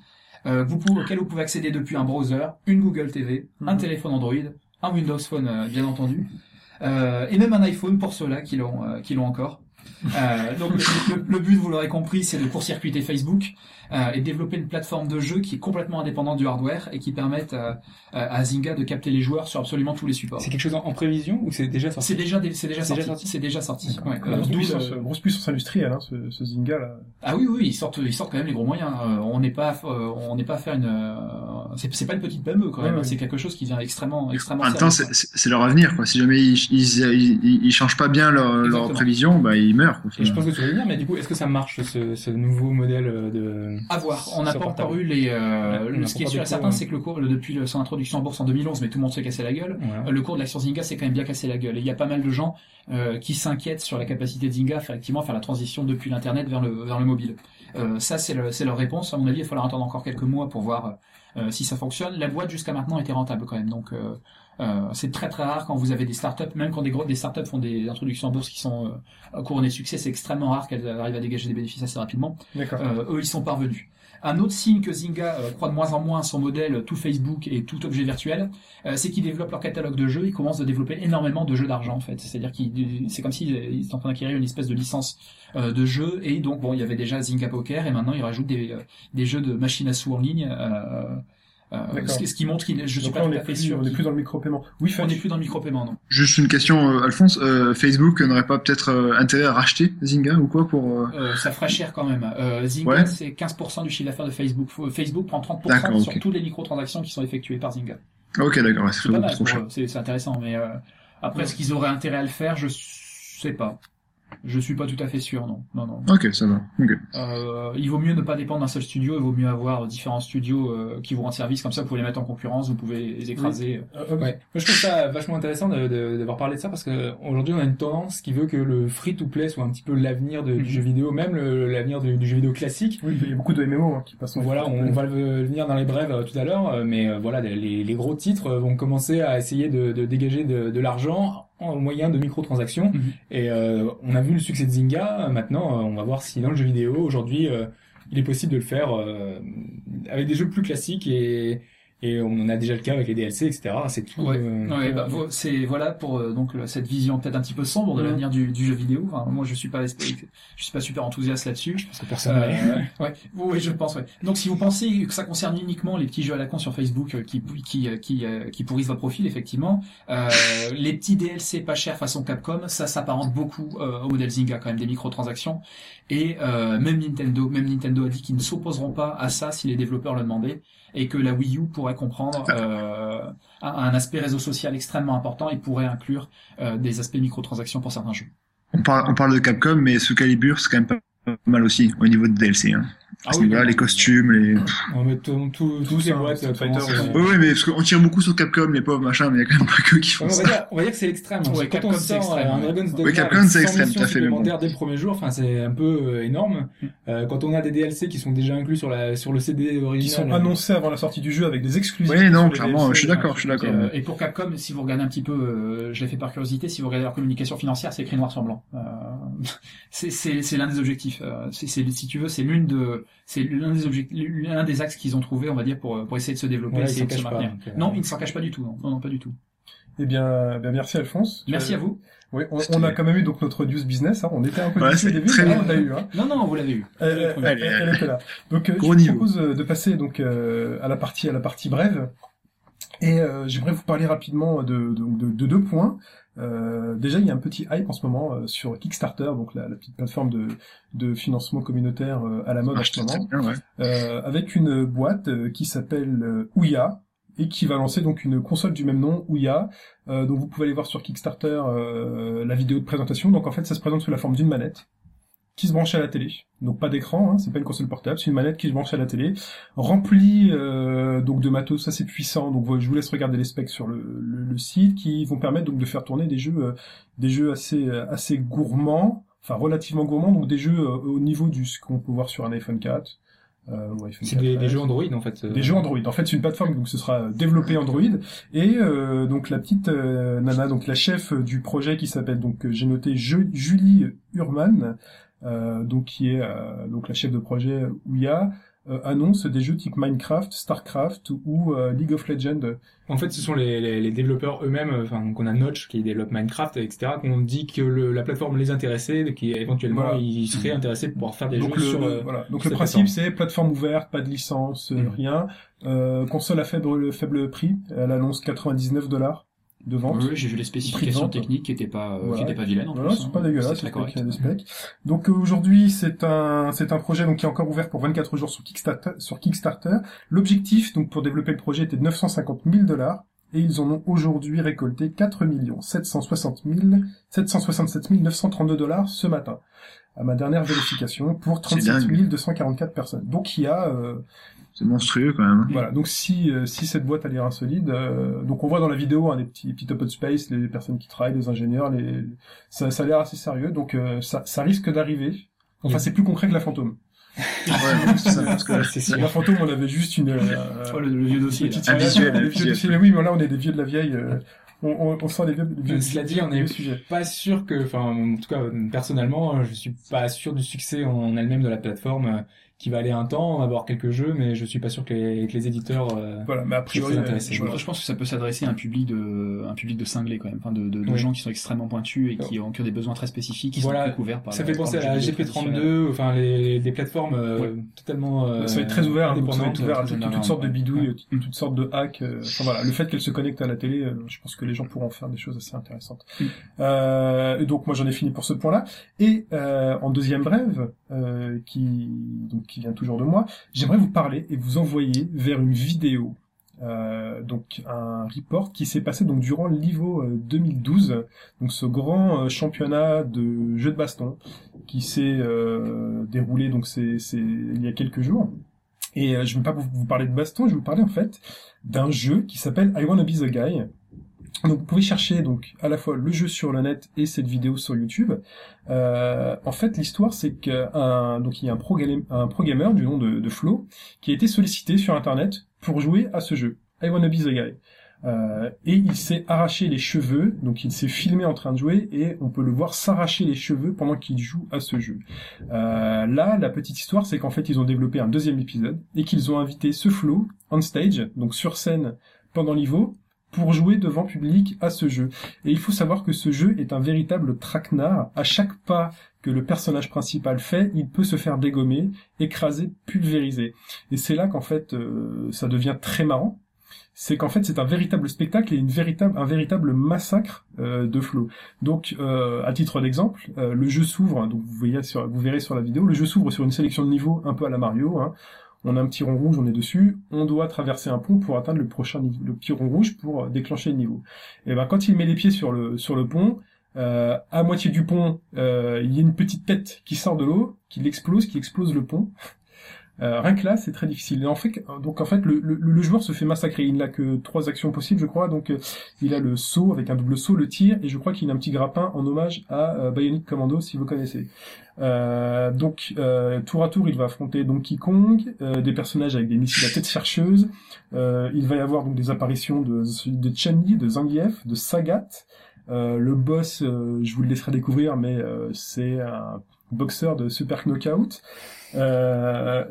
euh, vous pouvez, auquel vous pouvez accéder depuis un browser, une Google T V, mm-hmm. un téléphone Android, un Windows Phone euh, bien entendu, euh, et même un iPhone pour ceux-là qui l'ont, euh, qui l'ont encore. euh, donc le, le but, vous l'aurez compris, c'est de court-circuiter Facebook euh, et de développer une plateforme de jeu qui est complètement indépendante du hardware et qui permette euh, à Zynga de capter les joueurs sur absolument tous les supports. C'est quelque chose en, en prévision ou c'est déjà sorti? C'est déjà, dé, c'est déjà c'est sorti. sorti. C'est déjà sorti. Ouais, euh, grosse, puissance, euh, grosse puissance industrielle, hein, ce, ce Zynga là. Ah oui, oui, ils sortent, ils sortent quand même les gros moyens. Euh, on n'est pas, euh, on n'est pas à faire une. Euh, c'est, c'est pas une petite P M E quand même. Ouais, hein, oui. C'est quelque chose qui vient extrêmement, extrêmement. En même temps, c'est, c'est leur avenir, quoi. Si jamais ils, ils, ils, ils, ils changent pas bien leur, leur prévision, bah ils meurent. Et je pense que tu vas venir, mais du coup, est-ce que ça marche ce, ce nouveau modèle de... À voir. On n'a pas encore eu les. Euh, le, ce qui est sûr et certain, c'est que le cours, le, depuis le, son introduction en bourse en deux mille onze, mais tout le monde s'est cassé la gueule. Voilà. Le cours de l'action Zynga s'est quand même bien cassé la gueule. Et il y a pas mal de gens euh, qui s'inquiètent sur la capacité de Zynga effectivement à faire la transition depuis l'internet vers le vers le mobile. Euh, ça, c'est, le, c'est leur réponse. À mon avis, il faudra attendre encore quelques mois pour voir euh, si ça fonctionne. La boîte jusqu'à maintenant était rentable quand même, donc. Euh, Euh, c'est très très rare quand vous avez des startups, même quand des gros des startups font des introductions en bourse qui sont euh, couronnées de succès, c'est extrêmement rare qu'elles arrivent à dégager des bénéfices assez rapidement. Euh, eux, ils sont parvenus. Un autre signe que Zynga euh, croit de moins en moins son modèle tout Facebook et tout objet virtuel, euh, c'est qu'ils développent leur catalogue de jeux. Ils commencent à développer énormément de jeux d'argent en fait. C'est-à-dire qu'ils c'est comme s'ils ils sont en train d'acquérir une espèce de licence euh, de jeu. Et donc bon, il y avait déjà Zynga Poker et maintenant ils rajoutent des des jeux de machines à sous en ligne. Euh, Euh, ce qui montre qu'il je suis pas on tout à fait plus, sûr on n'est plus dans le micro-paiement. Oui, on n'est plus dans le micro-paiement, non. Juste une question, euh, Alphonse, euh, Facebook n'aurait pas peut-être euh, intérêt à racheter Zynga ou quoi pour euh... Euh, ça fera cher quand même. Euh, Zynga, ouais. C'est quinze pour cent du chiffre d'affaires de Facebook. Facebook prend trente pour cent d'accord, sur okay. toutes les microtransactions qui sont effectuées par Zynga. Ok, d'accord. Ouais, c'est, c'est pas mal, trop cher. C'est, c'est intéressant, mais euh, après, ouais. Est-ce qu'ils auraient intérêt à le faire, je sais pas. Je suis pas tout à fait sûr, non. Non, non. Ok, ça va. Okay. Euh, il vaut mieux ne pas dépendre d'un seul studio, il vaut mieux avoir différents studios euh, qui vous rendent service, comme ça vous pouvez les mettre en concurrence, vous pouvez les écraser. Oui. Euh, okay. Ouais. Moi, je trouve ça vachement intéressant de, de, d'avoir parlé de ça, parce qu'aujourd'hui on a une tendance qui veut que le free-to-play soit un petit peu l'avenir de, mm-hmm. du jeu vidéo, même le, l'avenir du, du jeu vidéo classique. Oui, il y a beaucoup de M M O hein, qui passent. Voilà, on, on va le venir dans les brèves euh, tout à l'heure, mais euh, voilà, les, les gros titres vont commencer à essayer de, de dégager de, de l'argent au moyen de microtransactions mm-hmm. et euh, on a vu le succès de Zynga. Maintenant euh, on va voir si dans le jeu vidéo aujourd'hui euh, il est possible de le faire euh, avec des jeux plus classiques et et on en a déjà le cas avec les D L C, et cetera. C'est tout. Ouais. Euh, ouais, euh, bah, ouais. C'est voilà pour euh, donc cette vision peut-être un petit peu sombre de ouais. l'avenir du, du jeu vidéo. Enfin, moi, je suis pas, je suis pas super enthousiaste là-dessus. Je pense que personne. Euh, ouais. Oui, je pense. Ouais. Donc, si vous pensez que ça concerne uniquement les petits jeux à la con sur Facebook euh, qui qui qui euh, qui pourrissent votre profil, effectivement, euh, les petits D L C pas chers façon Capcom, ça s'apparente beaucoup euh, au modèle Zynga quand même des microtransactions. Et euh, même Nintendo, même Nintendo a dit qu'ils ne s'opposeront pas à ça si les développeurs le demandaient. Et que la Wii U pourrait comprendre euh, un aspect réseau social extrêmement important et pourrait inclure euh, des aspects microtransactions pour certains jeux. On parle, on parle de Capcom, mais ce calibre, c'est quand même pas mal aussi au niveau de D L C. Hein. Ah oui, voilà, les costumes, les... On met tout, tout, tout les boîtes, euh, Fighter. Euh... Oui, mais parce qu'on tire beaucoup sur Capcom, les pauvres, machin, mais il y a quand même pas que qui font on ça. Va dire, on va dire que c'est l'extrême. Ouais, quand on sort un Dragon's Dogma, ouais, Capcom, c'est extrême, t'as fait le bon. Dès le premier jour, enfin, c'est un peu énorme. Euh, quand on a des D L C qui sont déjà inclus sur la, sur le C D original. Qui sont annoncés avant la sortie du jeu avec des exclusives. Oui, non, clairement, D L C, je suis d'accord, je suis d'accord. Et pour Capcom, si vous regardez un petit peu, euh, je l'ai fait par curiosité, si vous regardez leur communication financière, c'est écrit noir sur blanc. Euh, c'est, c'est, c'est l'un des objectifs. C'est, c'est, si tu veux, c'est l'une de, c'est l'un des objectifs, l'un des axes qu'ils ont trouvé, on va dire, pour, pour essayer de se développer, ouais, essayer de se maintenir. Pas, non, ils ne s'en cachent pas du tout, non, non, non pas du tout. Eh bien, bien merci Alphonse. Merci as... à vous. Oui, on, on a quand même eu donc notre news business. Hein. On était un peu ouais, déçus au début, très mais on l'a eu. Hein. Non, non, vous l'avez eu. Elle, elle, elle, elle était là. Donc, euh, je vous propose de passer donc euh, à la partie à la partie brève. Et euh, j'aimerais vous parler rapidement de, de, de, de deux points. Euh, déjà, il y a un petit hype en ce moment euh, sur Kickstarter, donc la, la petite plateforme de, de financement communautaire euh, à la mode ah, en ce moment, bien, ouais. euh, avec une boîte euh, qui s'appelle euh, Ouya, et qui va lancer donc une console du même nom, Ouya. Euh, donc vous pouvez aller voir sur Kickstarter euh, la vidéo de présentation. Donc en fait, ça se présente sous la forme d'une manette qui se branche à la télé. Donc pas d'écran, hein, c'est pas une console portable, c'est une manette qui se branche à la télé, remplie euh, donc de matos assez puissant. Donc je vous laisse regarder les specs sur le, le, le site, qui vont permettre donc de faire tourner des jeux, euh, des jeux assez assez gourmands, enfin relativement gourmands, donc des jeux euh, au niveau du ce qu'on peut voir sur un iPhone quatre. Euh, ouais, c'est des, des jeux Android en fait. Des jeux Android. En fait, c'est une plateforme, donc ce sera développé Android. Et euh, donc la petite euh, nana, donc la chef du projet qui s'appelle donc j'ai noté Je, Julie Urman, euh, donc qui est euh, donc la chef de projet Ouya, euh, annonce des jeux type Minecraft, StarCraft ou euh, League of Legends. En fait, ce sont les, les, les développeurs eux-mêmes. Enfin, donc on a Notch qui développe Minecraft, et cetera. Qu'on dit que le, la plateforme les intéressait, qui éventuellement voilà. ils seraient intéressés pour pouvoir faire des donc jeux le, sur. Le, voilà. Donc sur le principe, plateforme. C'est plateforme ouverte, pas de licence, mmh. rien. Euh, console à faible, faible prix. Elle annonce quatre-vingt-dix-neuf dollars de vente. Oui, j'ai vu les spécifications techniques qui étaient pas, voilà. qui étaient pas vilaines en voilà, plus. C'est hein. pas dégueulasse, c'est correct. Donc aujourd'hui, c'est un, c'est un projet donc qui est encore ouvert pour vingt-quatre jours sur Kickstarter. Sur Kickstarter, l'objectif donc pour développer le projet était de neuf cent cinquante mille dollars et ils en ont aujourd'hui récolté quatre millions sept cent soixante mille sept cent soixante-sept mille neuf cent trente-deux dollars ce matin. À ma dernière vérification, pour trente-sept mille deux cent quarante-quatre personnes. Donc il y a euh, c'est monstrueux quand même. Voilà, donc si euh, si cette boîte a l'air insolide, euh, donc on voit dans la vidéo hein, des petits petits open space, les personnes qui travaillent, les ingénieurs, les ça ça a l'air assez sérieux, donc euh, ça ça risque d'arriver. Enfin, oui. c'est plus concret que la fantôme. Ouais, c'est ça, parce que c'est sûr. La fantôme, on avait juste une euh, oh, le, le vieux dossier. Un visuel, le vieux dossier. Mais oui, mais là on est des vieux de la vieille. Euh, On, on, on sent les vieux, les vieux Cela dit, on n'est pas sûr que, enfin, en tout cas, personnellement, je suis pas sûr du succès en elle-même de la plateforme, qui va aller un temps, on va avoir quelques jeux, mais je suis pas sûr que les, que les éditeurs, euh, voilà, mais a priori, euh, je, voilà. je pense que ça peut s'adresser à un public de, un public de cinglés, quand même, enfin, de, de, de oui. gens qui sont extrêmement pointus et qui ont, qui ont des besoins très spécifiques, qui voilà. sont couverts par ça la, fait penser à la G P trente-deux, enfin, les, des plateformes, euh, ouais. totalement, euh, ça va être très ouvert, hein, ça va être ouvert à toutes sortes de bidouilles, toutes sortes de hacks, enfin, voilà, le fait qu'elles se connectent à la télé, je pense que les gens pourront faire des choses assez intéressantes. Mmh. Euh, et donc moi j'en ai fini pour ce point-là. Et euh, en deuxième brève, euh, qui donc qui vient toujours de moi, j'aimerais vous parler et vous envoyer vers une vidéo, euh, donc un report qui s'est passé donc durant l'I V O deux mille douze, donc ce grand euh, championnat de jeux de baston qui s'est euh, déroulé donc c'est c'est il y a quelques jours. Et euh, je ne vais pas vous parler de baston, je vais vous parler en fait d'un jeu qui s'appelle I Wanna Be the Guy. Donc vous pouvez chercher donc à la fois le jeu sur le net et cette vidéo sur YouTube. Euh, en fait l'histoire c'est qu'un donc il y a un pro gamer, un pro gamer du nom de, de Flo qui a été sollicité sur internet pour jouer à ce jeu I Wanna Be the Guy. Euh, et il s'est arraché les cheveux, donc il s'est filmé en train de jouer et on peut le voir s'arracher les cheveux pendant qu'il joue à ce jeu. Euh, là, la petite histoire, c'est qu'en fait ils ont développé un deuxième épisode et qu'ils ont invité ce Flo on stage, donc sur scène pendant l'I V O, pour jouer devant public à ce jeu. Et il faut savoir que ce jeu est un véritable traquenard. À chaque pas que le personnage principal fait, il peut se faire dégommer, écraser, pulvériser. Et c'est là qu'en fait, euh, ça devient très marrant. C'est qu'en fait, c'est un véritable spectacle et une véritable, un véritable massacre euh, de flots. Donc, euh, à titre d'exemple, euh, le jeu s'ouvre, donc vous voyez sur, vous verrez sur la vidéo, le jeu s'ouvre sur une sélection de niveaux un peu à la Mario, hein. On a un petit rond rouge, on est dessus, on doit traverser un pont pour atteindre le prochain niveau, le petit rond rouge pour déclencher le niveau. Et ben quand il met les pieds sur le sur le pont, euh, à moitié du pont, euh, il y a une petite tête qui sort de l'eau, qui l'explose, qui explose le pont. Euh, rien que là, c'est très difficile. Et en fait, donc en fait, le, le, le joueur se fait massacrer. Il n'a que trois actions possibles, je crois. Donc, euh, il a le saut avec un double saut, le tir, et je crois qu'il a un petit grappin en hommage à euh, Bionic Commando, si vous connaissez. Euh, donc, euh, tour à tour, il va affronter Donkey Kong, euh, des personnages avec des missiles à tête chercheuse. Euh, il va y avoir donc des apparitions de, de Chun-Li, de Zangief, de Sagat. Euh, le boss, euh, je vous le laisserai découvrir, mais euh, c'est un boxeur de Super Knockout. Euh,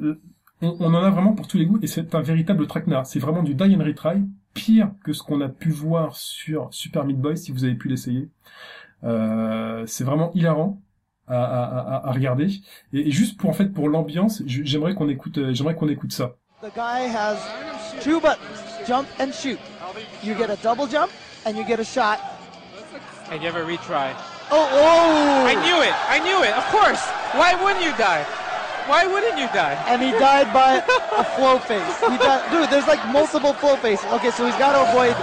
on, on en a vraiment pour tous les goûts et c'est un véritable traquenard. C'est vraiment du die and retry, pire que ce qu'on a pu voir sur Super Meat Boy si vous avez pu l'essayer. Euh, c'est vraiment hilarant à, à, à, à regarder. Et, et juste pour en fait pour l'ambiance, j'aimerais qu'on écoute, j'aimerais qu'on écoute ça. The guy has two buttons, jump and shoot. You get a double jump and you get a shot. And you have a retry. Oh, oh! I knew it. I knew it. Of course. Why wouldn't you die? Why wouldn't you die? And he died by a flow face. He died, dude, there's like multiple flow faces. Okay, so he's got to avoid.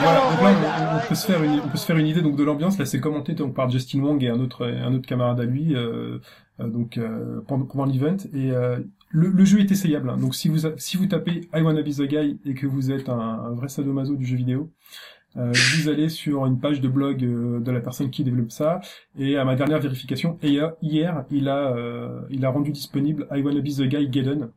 Voilà, donc là, on, on, peut se faire une, on peut se faire une idée donc de l'ambiance. Là, c'est commenté donc par Justin Wong et un autre, un autre camarade à lui, euh, donc euh, pendant, pendant l'event. Et euh, le, le jeu est essayable. Hein. Donc si vous si vous tapez I Wanna Be the Guy et que vous êtes un, un vrai sadomaso du jeu vidéo, euh, vous allez sur une page de blog euh, de la personne qui développe ça. Et à ma dernière vérification, hier, il a euh, il a rendu disponible I Wanna Be the Guy Gaiden.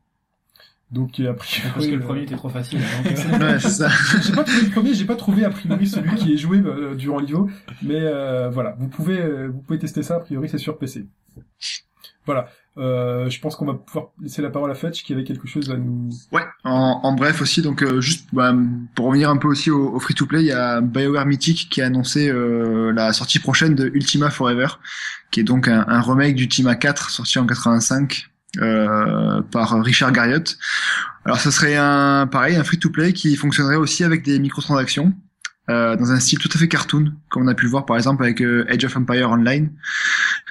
Donc a priori, parce que euh... le premier était trop facile. Donc, euh... ouais, c'est ça. J'ai pas trouvé le premier, j'ai pas trouvé a priori celui qui est joué euh, durant l'I V O, mais euh, voilà, vous pouvez euh, vous pouvez tester ça. A priori, c'est sur P C. Voilà. Euh, je pense qu'on va pouvoir laisser la parole à Fetch qui avait quelque chose à nous. Ouais. En, en bref aussi, donc euh, juste bah, pour revenir un peu aussi au, au free-to-play, il y a BioWare Mythic qui a annoncé euh, la sortie prochaine de Ultima Forever, qui est donc un, un remake d'Ultima quatre sorti en quatre-vingt-cinq. Euh, par Richard Garriott. Alors ça serait un pareil un free-to-play qui fonctionnerait aussi avec des microtransactions euh, dans un style tout à fait cartoon, comme on a pu le voir par exemple avec euh, Age of Empires Online.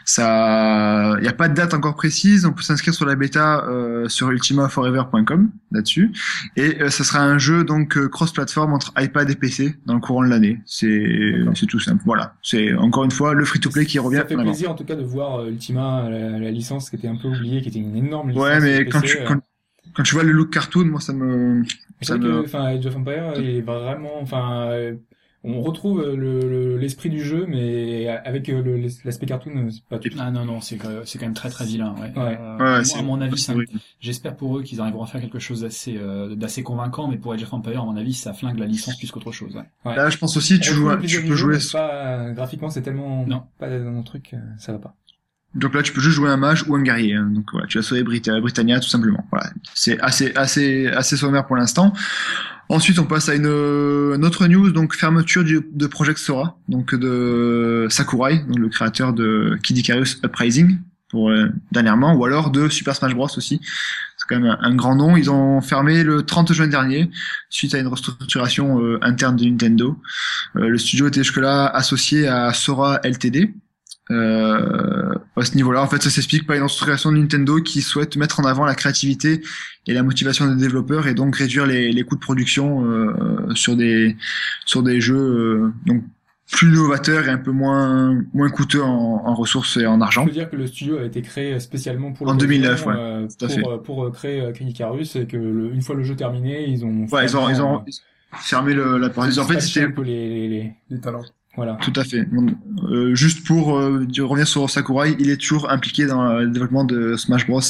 Ça, il y a pas de date encore précise. On peut s'inscrire sur la bêta euh, sur ultima forever point com là-dessus. Et euh, ça sera un jeu donc euh, cross-plateforme entre iPad et P C dans le courant de l'année. C'est, c'est tout simple. Voilà. C'est encore une fois le free-to-play qui revient. Ça fait plaisir en tout cas de voir euh, Ultima, la, la licence qui était un peu oubliée, qui était une énorme licence. Ouais, mais quand P C, tu euh... quand, quand tu vois le look cartoon, moi ça me. Ça me... Enfin, Age of Empires est vraiment, enfin. Euh... On retrouve le, le, l'esprit du jeu, mais avec le, l'aspect cartoon, c'est pas tout. Ah non, non, c'est, c'est quand même très très vilain. Ouais. Ouais. Euh, ouais, moi, c'est, à mon avis, ça, j'espère pour eux qu'ils arriveront à faire quelque chose d'assez, euh, d'assez convaincant, mais pour Age of Empires, à mon avis, ça flingue la licence plus qu'autre chose. Ouais. Ouais. Là, je pense aussi, tu, joues, tu peux jouer... Jeu, pas, graphiquement, c'est tellement non. pas un truc, ça va pas. Donc là, tu peux juste jouer un mage ou un guerrier. Hein. Donc voilà, tu as sauvé Brit- Britannia, tout simplement. Voilà, c'est assez, assez, assez sommaire pour l'instant. Ensuite, on passe à une, une autre news, donc fermeture du, de Project Sora, donc de Sakurai, donc le créateur de Kid Icarus Uprising, pour euh, dernièrement, ou alors de Super Smash Bros aussi. C'est quand même un, un grand nom. Ils ont fermé le trente juin dernier, suite à une restructuration euh, interne de Nintendo. Euh, le studio était jusque-là associé à Sora L T D. Euh, à ce niveau-là, en fait, ça s'explique par une restructuration de Nintendo qui souhaite mettre en avant la créativité et la motivation des développeurs et donc réduire les, les coûts de production euh, sur des sur des jeux euh, donc plus novateurs et un peu moins moins coûteux en, en ressources et en argent. Je veux dire que le studio a été créé spécialement pour en deux mille neuf, ouais, euh, tout à fait. Pour, pour créer Kid Icarus et que le, une fois le jeu terminé, ils ont ouais, ils ont ils ont fermé le, la partie. En fait, c'était les, les, les talents. Voilà. Tout à fait. Euh, juste pour euh, revenir sur Sakurai, il est toujours impliqué dans le développement de Smash Bros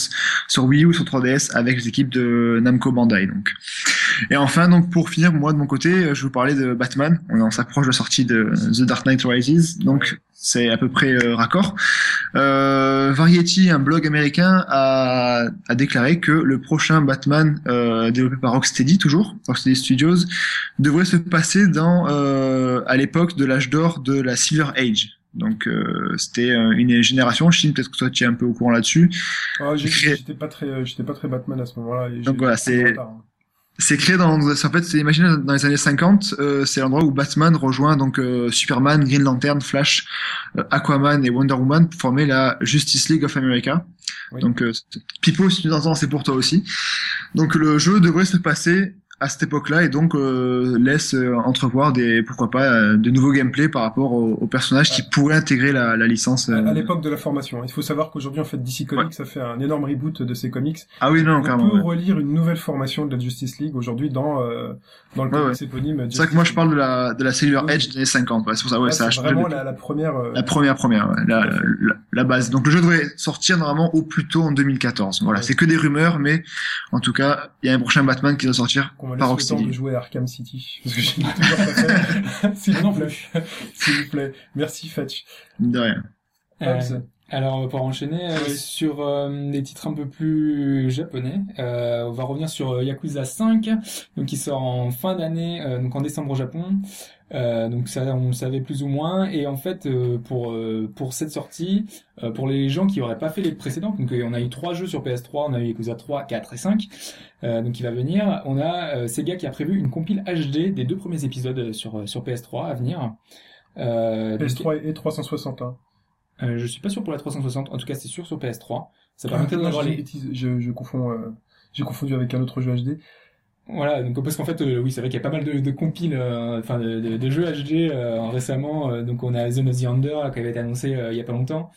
sur Wii U, sur trois D S, avec les équipes de Namco Bandai. Donc. Et enfin, donc pour finir, moi de mon côté, je vous parlais de Batman. On s'approche de la sortie de The Dark Knight Rises, donc c'est à peu près euh, raccord. Euh, Variety, un blog américain, a, a déclaré que le prochain Batman euh, développé par Rocksteady, toujours Rocksteady Studios, devrait se passer dans euh, à l'époque de l'âge d'or de la Silver Age. Donc euh, c'était une génération. Chine, peut-être que toi tu es un peu au courant là-dessus. Oh, j'étais, j'étais pas très, j'étais pas très Batman à ce moment-là. Et donc voilà, c'est. C'est créé dans, en fait, c'est imaginé dans les années cinquante, euh, c'est l'endroit où Batman rejoint donc euh, Superman, Green Lantern, Flash, euh, Aquaman et Wonder Woman pour former la Justice League of America. Oui. Donc, euh, Pipou, si tu t'entends, c'est pour toi aussi. Donc, le jeu devrait se passer à cette époque-là et donc euh, laisse euh, entrevoir des, pourquoi pas, euh, de nouveaux gameplays par rapport aux, aux personnages ouais. qui pourraient intégrer la, la licence. Euh... À l'époque de la formation, il faut savoir qu'aujourd'hui en fait D C Comics ouais. a fait un énorme reboot de ses comics. Ah oui non, carrément. On peut ouais. relire une nouvelle formation de la Justice League aujourd'hui dans euh, dans le ouais, comics ouais. éponyme. C'est vrai que moi je parle de la de la Silver oui. Edge des années cinquante. Ouais, c'est pour ça ouais, ouais ça. C'est vraiment la, la première. Euh... La première première ouais, la, la, la base. Donc le jeu devrait sortir normalement au plus tôt en deux mille quatorze. Voilà ouais. c'est que des rumeurs mais en tout cas il y a un prochain Batman qui doit sortir. Qu'on me laisse Paroxy. Le temps de jouer à Arkham City. Parce que j'ai toujours pas fait. S'il vous plaît. S'il vous plaît. Merci, Fetch. De rien. Euh, alors, on va pouvoir enchaîner euh, sur euh, des titres un peu plus japonais. Euh, on va revenir sur Yakuza cinq, donc qui sort en fin d'année, euh, donc en décembre au Japon. Euh, donc ça, on le savait plus ou moins. Et en fait, euh, pour euh, pour cette sortie, euh, pour les gens qui auraient pas fait les précédents, donc on a eu trois jeux sur P S trois, on a eu Yakuza trois, quatre et cinq. Euh, donc il va venir. On a euh, Sega qui a prévu une compile H D des deux premiers épisodes sur sur P S trois à venir. Euh, P S trois donc, et trois cent soixante et un. Euh, je suis pas sûr pour la trois cent soixante, en tout cas c'est sûr sur P S trois. Ça permettait ah, d'en avoir les bêtises. Je, je confonds, euh, j'ai confondu avec un autre jeu H D. Voilà, donc parce qu'en fait, euh, oui, c'est vrai qu'il y a pas mal de, de compiles, enfin euh, de, de, de jeux H D euh, récemment. Euh, donc on a Zone of the Enders là, qui avait été annoncé euh, il y a pas longtemps.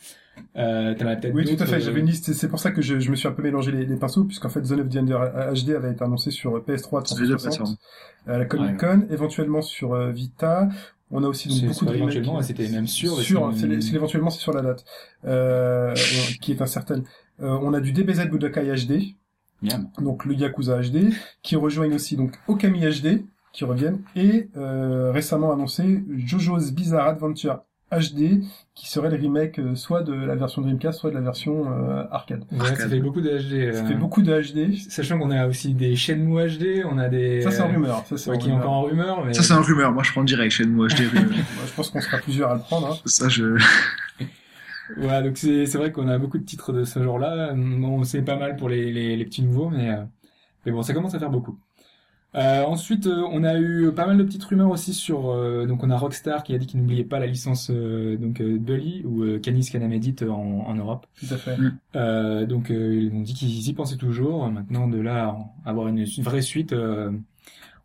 Euh, t'en as peut-être oui, tout à fait. Euh... J'avais une liste. C'est pour ça que je, je me suis un peu mélangé les, les pinceaux, puisqu'en fait, Zone of the Enders H D avait été annoncé sur P S trois, trois cent soixante, à euh, la Comic-Con, ouais. Éventuellement sur euh, Vita. On a aussi donc c'est, beaucoup c'est de remakes. Éventuellement, c'était même sûr. Sur, c'est, c'est, c'est éventuellement c'est sur la date euh, qui est incertaine. Euh, on a du D B Z Budokai H D. Miam. Donc le Yakuza H D qui rejoignent aussi donc Okami H D qui reviennent et euh, récemment annoncé Jojo's Bizarre Adventure H D qui serait le remake euh, soit de la version Dreamcast soit de la version euh, arcade. Ouais, arcade. Ça fait beaucoup de H D. Euh... Ça fait beaucoup de H D. Sachant qu'on a aussi des Shenmue H D, on a des. Ça c'est en rumeur. Ça c'est ouais, en qui rumeur. Est encore en rumeur. Mais... Ça c'est en rumeur. Moi je prends direct Shenmue H D. Rumeur. Moi, je pense qu'on sera plusieurs à le prendre. Hein. Ça je. Voilà, donc c'est, c'est vrai qu'on a beaucoup de titres de ce genre-là. Bon, c'est pas mal pour les, les, les petits nouveaux, mais, euh, mais bon, ça commence à faire beaucoup. Euh, ensuite, euh, on a eu pas mal de petites rumeurs aussi sur... Euh, donc on a Rockstar qui a dit qu'il n'oubliait pas la licence euh, donc euh, Bully ou euh, Canis Canamedit en, en Europe. Tout à fait. Euh, donc euh, ils ont dit qu'ils y pensaient toujours. Maintenant, de là à avoir une, une vraie suite, euh,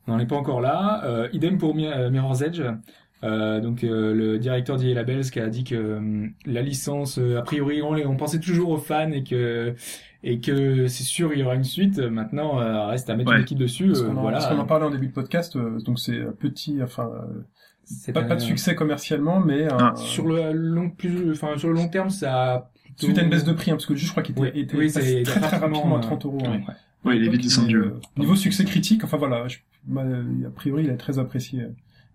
on n'en est pas encore là. Euh, idem pour Mi- euh, Mirror's Edge. Euh, donc euh, le directeur d'I A Labels qui a dit que euh, la licence euh, a priori on, on pensait toujours aux fans et que et que c'est sûr il y aura une suite. Maintenant euh, reste à mettre ouais. une équipe dessus. Parce euh, qu'on en, voilà. Parce qu'on en parlait en début de podcast, euh, donc c'est petit, enfin euh, c'est pas, un... pas de succès commercialement, mais ah. euh, sur le long plus, enfin sur le long terme ça. A plutôt... Suite à une baisse de prix, hein, parce que je crois qu'il était, oui. était oui, c'est très très rapidement à trente euros. Oui, hein. ouais. ouais, il est vite descendu. Euh, niveau succès critique, enfin voilà, je, bah, a priori il est très apprécié euh,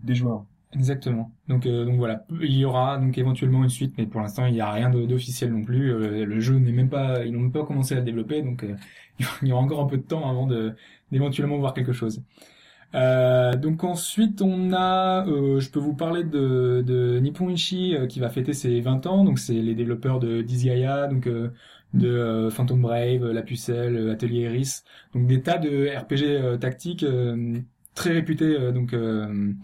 des joueurs. Exactement. Donc, euh, donc voilà, il y aura donc éventuellement une suite, mais pour l'instant il n'y a rien de, d'officiel non plus. Euh, le jeu n'est même pas, ils n'ont même pas commencé à le développer, donc euh, il y aura encore un peu de temps avant de, d'éventuellement voir quelque chose. Euh, donc ensuite on a, euh, je peux vous parler de, de Nippon Ichi euh, qui va fêter ses vingt ans. Donc c'est les développeurs de Disgaea, donc euh, de euh, Phantom Brave, La Pucelle, euh, Atelier Iris, donc des tas de R P G euh, tactiques euh, très réputés, euh, donc. Euh,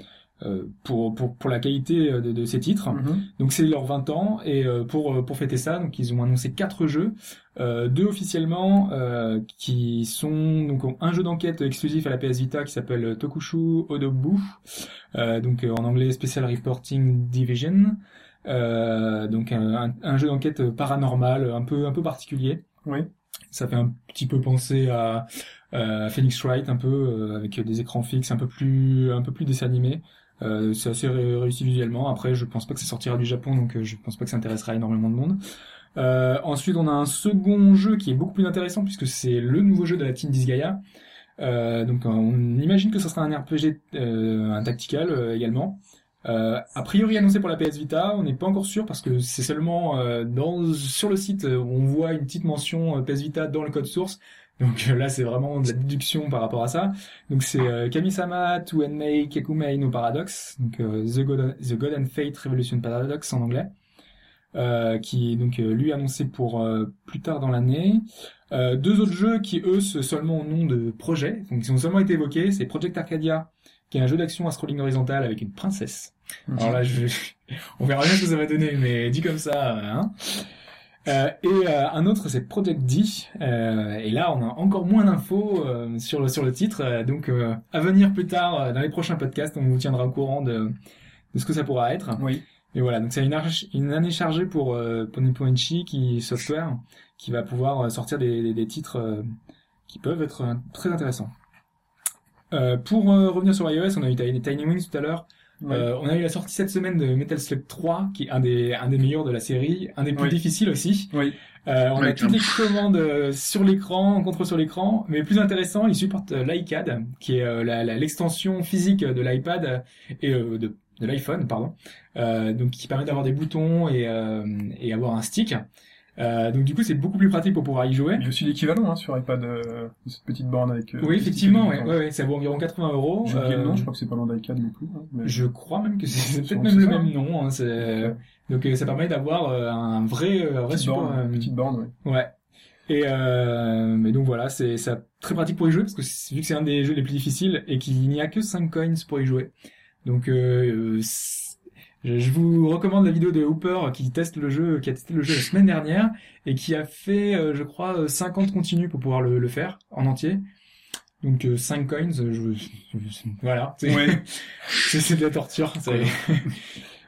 Euh, pour pour pour la qualité de, de ces titres. Mm-hmm. Donc c'est leurs vingt ans et euh, pour pour fêter ça, donc ils ont annoncé quatre jeux, euh, deux officiellement euh, qui sont donc un jeu d'enquête exclusif à la P S Vita qui s'appelle Tokushu Odobu, euh, donc euh, en anglais Special Reporting Division, euh, donc un, un jeu d'enquête paranormal un peu un peu particulier. Oui. Ça fait un petit peu penser à, à Phoenix Wright un peu euh, avec des écrans fixes un peu plus un peu plus dessin animé. Euh, c'est assez ré- réussi visuellement. Après, je pense pas que ça sortira du Japon, donc euh, je pense pas que ça intéressera énormément de monde. Euh, ensuite, on a un second jeu qui est beaucoup plus intéressant puisque c'est le nouveau jeu de la team Disgaea. Euh, donc, on imagine que ça sera un R P G, euh, un tactical euh, également. Euh, a priori annoncé pour la P S Vita, on n'est pas encore sûr parce que c'est seulement euh, dans sur le site on voit une petite mention euh, P S Vita dans le code source. Donc euh, là c'est vraiment de la déduction par rapport à ça. Donc c'est euh, Kami-sama to Enmei Kekumei no Paradox, donc euh, The God The God and Fate Revolution Paradox en anglais. Euh, qui est donc euh, lui annoncé pour euh, plus tard dans l'année. Euh, deux autres jeux qui eux sont seulement au nom de projet, donc ils ont seulement été évoqués, c'est Project Arcadia qui est un jeu d'action à scrolling horizontal avec une princesse. Okay. Alors là je on verra bien ce que ça va donner mais dit comme ça hein. Euh, et euh, un autre c'est Project D euh, et là on a encore moins d'infos euh, sur le sur le titre euh, donc euh, à venir plus tard euh, dans les prochains podcasts on vous tiendra au courant de de ce que ça pourra être. Oui. Et voilà, donc c'est une, archi- une année chargée pour euh, pour Nippon Ichi qui Software qui va pouvoir sortir des des, des titres euh, qui peuvent être euh, très intéressants. Euh, pour euh, revenir sur iOS, on a eu Tiny Wings tout à l'heure. Ouais. Euh, on a eu la sortie cette semaine de Metal Slug trois, qui est un des, un des meilleurs de la série, un des plus oui. difficiles aussi. Oui. Euh, on ouais, a toutes les commandes sur l'écran, en contrôle sur l'écran, mais plus intéressant, il supporte l'iCAD, qui est euh, la, la, l'extension physique de l'iPad et euh, de, de l'iPhone, pardon, euh, donc qui permet d'avoir des boutons et, euh, et avoir un stick. Euh, donc du coup c'est beaucoup plus pratique pour pouvoir y jouer. Il y a aussi l'équivalent hein, sur iPad, euh, cette petite borne avec. Euh, oui effectivement, ouais, ouais, ouais, ça vaut environ quatre-vingts euros. J'ai oublié euh, le nom, je crois que c'est pas l'iCAD non plus. Hein, mais... Je crois même que c'est, c'est peut-être même le ça. même nom. Hein, c'est... Donc euh, ça permet d'avoir euh, un vrai, euh, vrai support. Borne, euh... Petite borne, ouais. Ouais. Et euh, mais donc voilà, c'est ça très pratique pour y jouer parce que vu que c'est un des jeux les plus difficiles et qu'il n'y a que cinq coins pour y jouer, donc. Euh, Je, je vous recommande la vidéo de Hooper qui teste le jeu, qui a testé le jeu la semaine dernière et qui a fait, je crois, cinquante continues pour pouvoir le, le faire en entier. Donc cinq coins, je, je, voilà, c'est, ouais. c'est, c'est de la torture. C'est...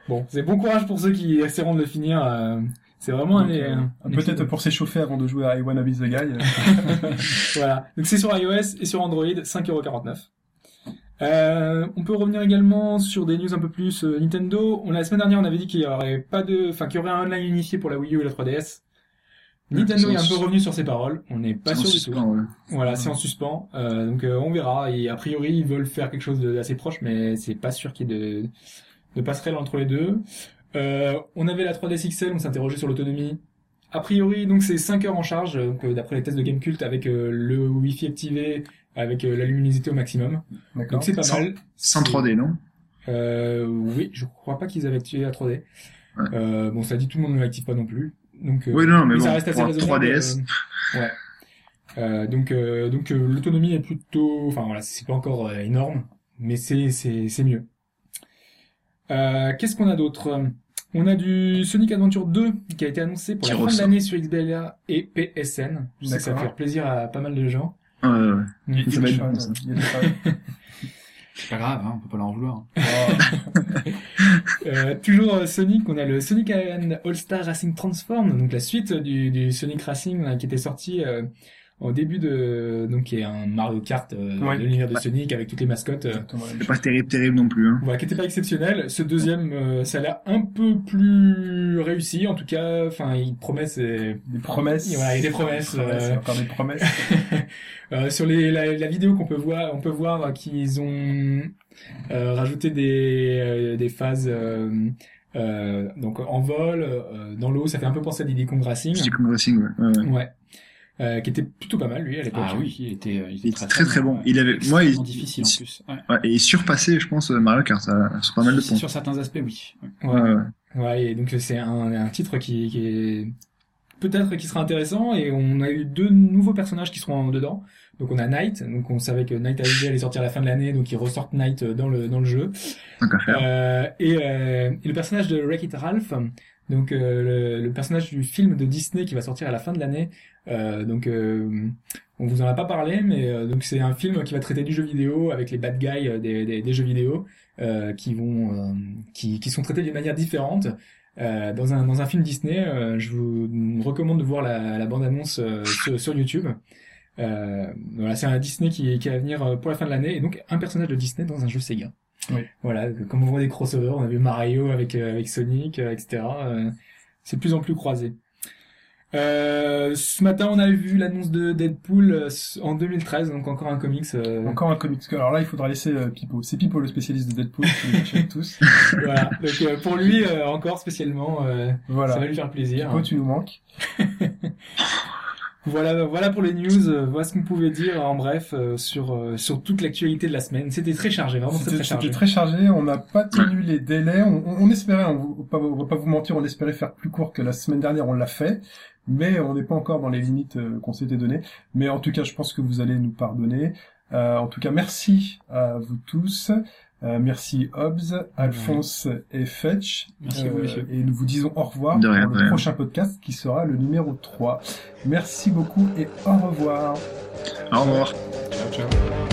Bon, c'est bon courage pour ceux qui essaieront de le finir. Euh... C'est vraiment donc, un, euh, un peut-être excellent. Pour s'échauffer avant de jouer à I Wanna Be The Guy. Voilà. Donc c'est sur iOS et sur Android, cinq euros quarante-neuf. Euh, on peut revenir également sur des news un peu plus euh, Nintendo. On, la semaine dernière, on avait dit qu'il y aurait pas de, enfin qu'il y aurait un online unifié pour la Wii U et la trois D S. Nintendo est un peu revenu sur ses paroles. On n'est pas sûr du tout. Ouais. Voilà, ouais. C'est en suspens. Euh, donc euh, on verra. Et a priori, ils veulent faire quelque chose d'assez proche, mais c'est pas sûr qu'il y ait de, de passerelle entre les deux. Euh, on avait la trois D S X L, on s'interrogeait sur l'autonomie. A priori, donc c'est cinq heures en charge, donc, euh, d'après les tests de Gamekult, avec euh, le Wi-Fi activé, avec euh, la luminosité au maximum. D'accord. Donc c'est pas sans, mal. Sans trois D, non euh, Oui, je crois pas qu'ils avaient activé la trois D. Ouais. Euh, bon, ça dit tout le monde ne l'active pas non plus. Donc, euh, oui, non, mais, mais bon, ça reste assez raisonnable. trois D S. Euh, ouais. Euh, donc, euh, donc euh, l'autonomie est plutôt, enfin voilà, c'est pas encore euh, énorme, mais c'est c'est c'est mieux. Euh, qu'est-ce qu'on a d'autre? On a du Sonic Adventure deux qui a été annoncé pour la fin de l'année sur Xbox et P S N. Je sais que ça va faire plaisir à pas mal de gens. Ouais, ouais, ouais. Il y a des choses. Bon, ça. Il y a des c'est pas grave, hein, on peut pas l'en vouloir. Hein. Oh. euh, toujours Sonic, on a le Sonic and All-Star Racing Transform, donc la suite du, du Sonic Racing là, qui était sorti euh, au début de, donc qui est un Mario Kart euh, ouais, de l'univers de pas... Sonic avec toutes les mascottes. Euh... C'est pas terrible, terrible non plus. Hein. Voilà, qui était pas exceptionnel. Ce deuxième, euh, ça l'a un peu plus réussi. En tout cas, enfin, il promet et... des promesses. Il, voilà, il y a des promesses. Euh... Encore des promesses. euh, sur les la, la vidéo qu'on peut voir, on peut voir qu'ils ont euh, rajouté des euh, des phases. Euh, euh, donc en vol, euh, dans l'eau, ça fait un peu penser à Diddy Kong Racing. Diddy Kong Racing, ouais. Ouais. ouais. Euh, qui était plutôt pas mal lui à l'époque. Ah oui, il était, il était il très, très très bon. Il avait, moi, il, difficile il, en plus. Ouais. Ouais, et il surpassait, je pense, Mario Kart sur pas mal de points. Sur certains aspects, oui. Ouais, ouais. ouais. ouais et donc c'est un, un titre qui, qui est peut-être qui sera intéressant et on a eu deux nouveaux personnages qui seront dedans. Donc on a Knight, donc on savait que Knight allait sortir à la fin de l'année, donc ils ressortent Knight dans le dans le jeu. Tant qu'à faire. Euh, et, euh, et le personnage de Wreck-It Ralph. Donc euh, le, le personnage du film de Disney qui va sortir à la fin de l'année, euh, donc euh, on vous en a pas parlé, mais euh, donc c'est un film qui va traiter du jeu vidéo avec les bad guys euh, des, des, des jeux vidéo euh, qui vont euh, qui, qui sont traités d'une manière différente euh, dans un dans un film Disney. Euh, je vous recommande de voir la, la bande annonce euh, sur, sur YouTube. Euh, voilà, c'est un Disney qui, qui va venir pour la fin de l'année et donc un personnage de Disney dans un jeu Sega. Oui. Voilà, comme on voit des crossovers, on a vu Mario avec euh, avec Sonic, euh, et cetera. Euh, c'est de plus en plus croisé. Euh, ce matin, on a vu l'annonce de Deadpool euh, en deux mille treize, donc encore un comics. Euh... Encore un comics. Alors là, il faudra laisser euh, Pipou. C'est Pipou le spécialiste de Deadpool, qui achète tous. Voilà. Donc euh, pour lui, euh, encore spécialement, euh, voilà. Ça va lui faire plaisir. Pipou, hein. Tu nous manques. Voilà, voilà pour les news. Voilà ce qu'on pouvait dire en bref euh, sur euh, sur toute l'actualité de la semaine. C'était très chargé, vraiment c'était, très chargé. C'était très chargé. On n'a pas tenu les délais. On, on, on espérait, on, pas, on va pas vous mentir, on espérait faire plus court que la semaine dernière. On l'a fait, mais on n'est pas encore dans les limites euh, qu'on s'était données. Mais en tout cas, je pense que vous allez nous pardonner. Euh, en tout cas, merci à vous tous. Euh, merci Hobbes, Alphonse ouais. et Fetch. Merci euh, vous, messieurs. Et nous vous disons au revoir de rien, pour le rien. prochain podcast qui sera le numéro trois. Merci beaucoup et au revoir. Au revoir. Ciao, ciao.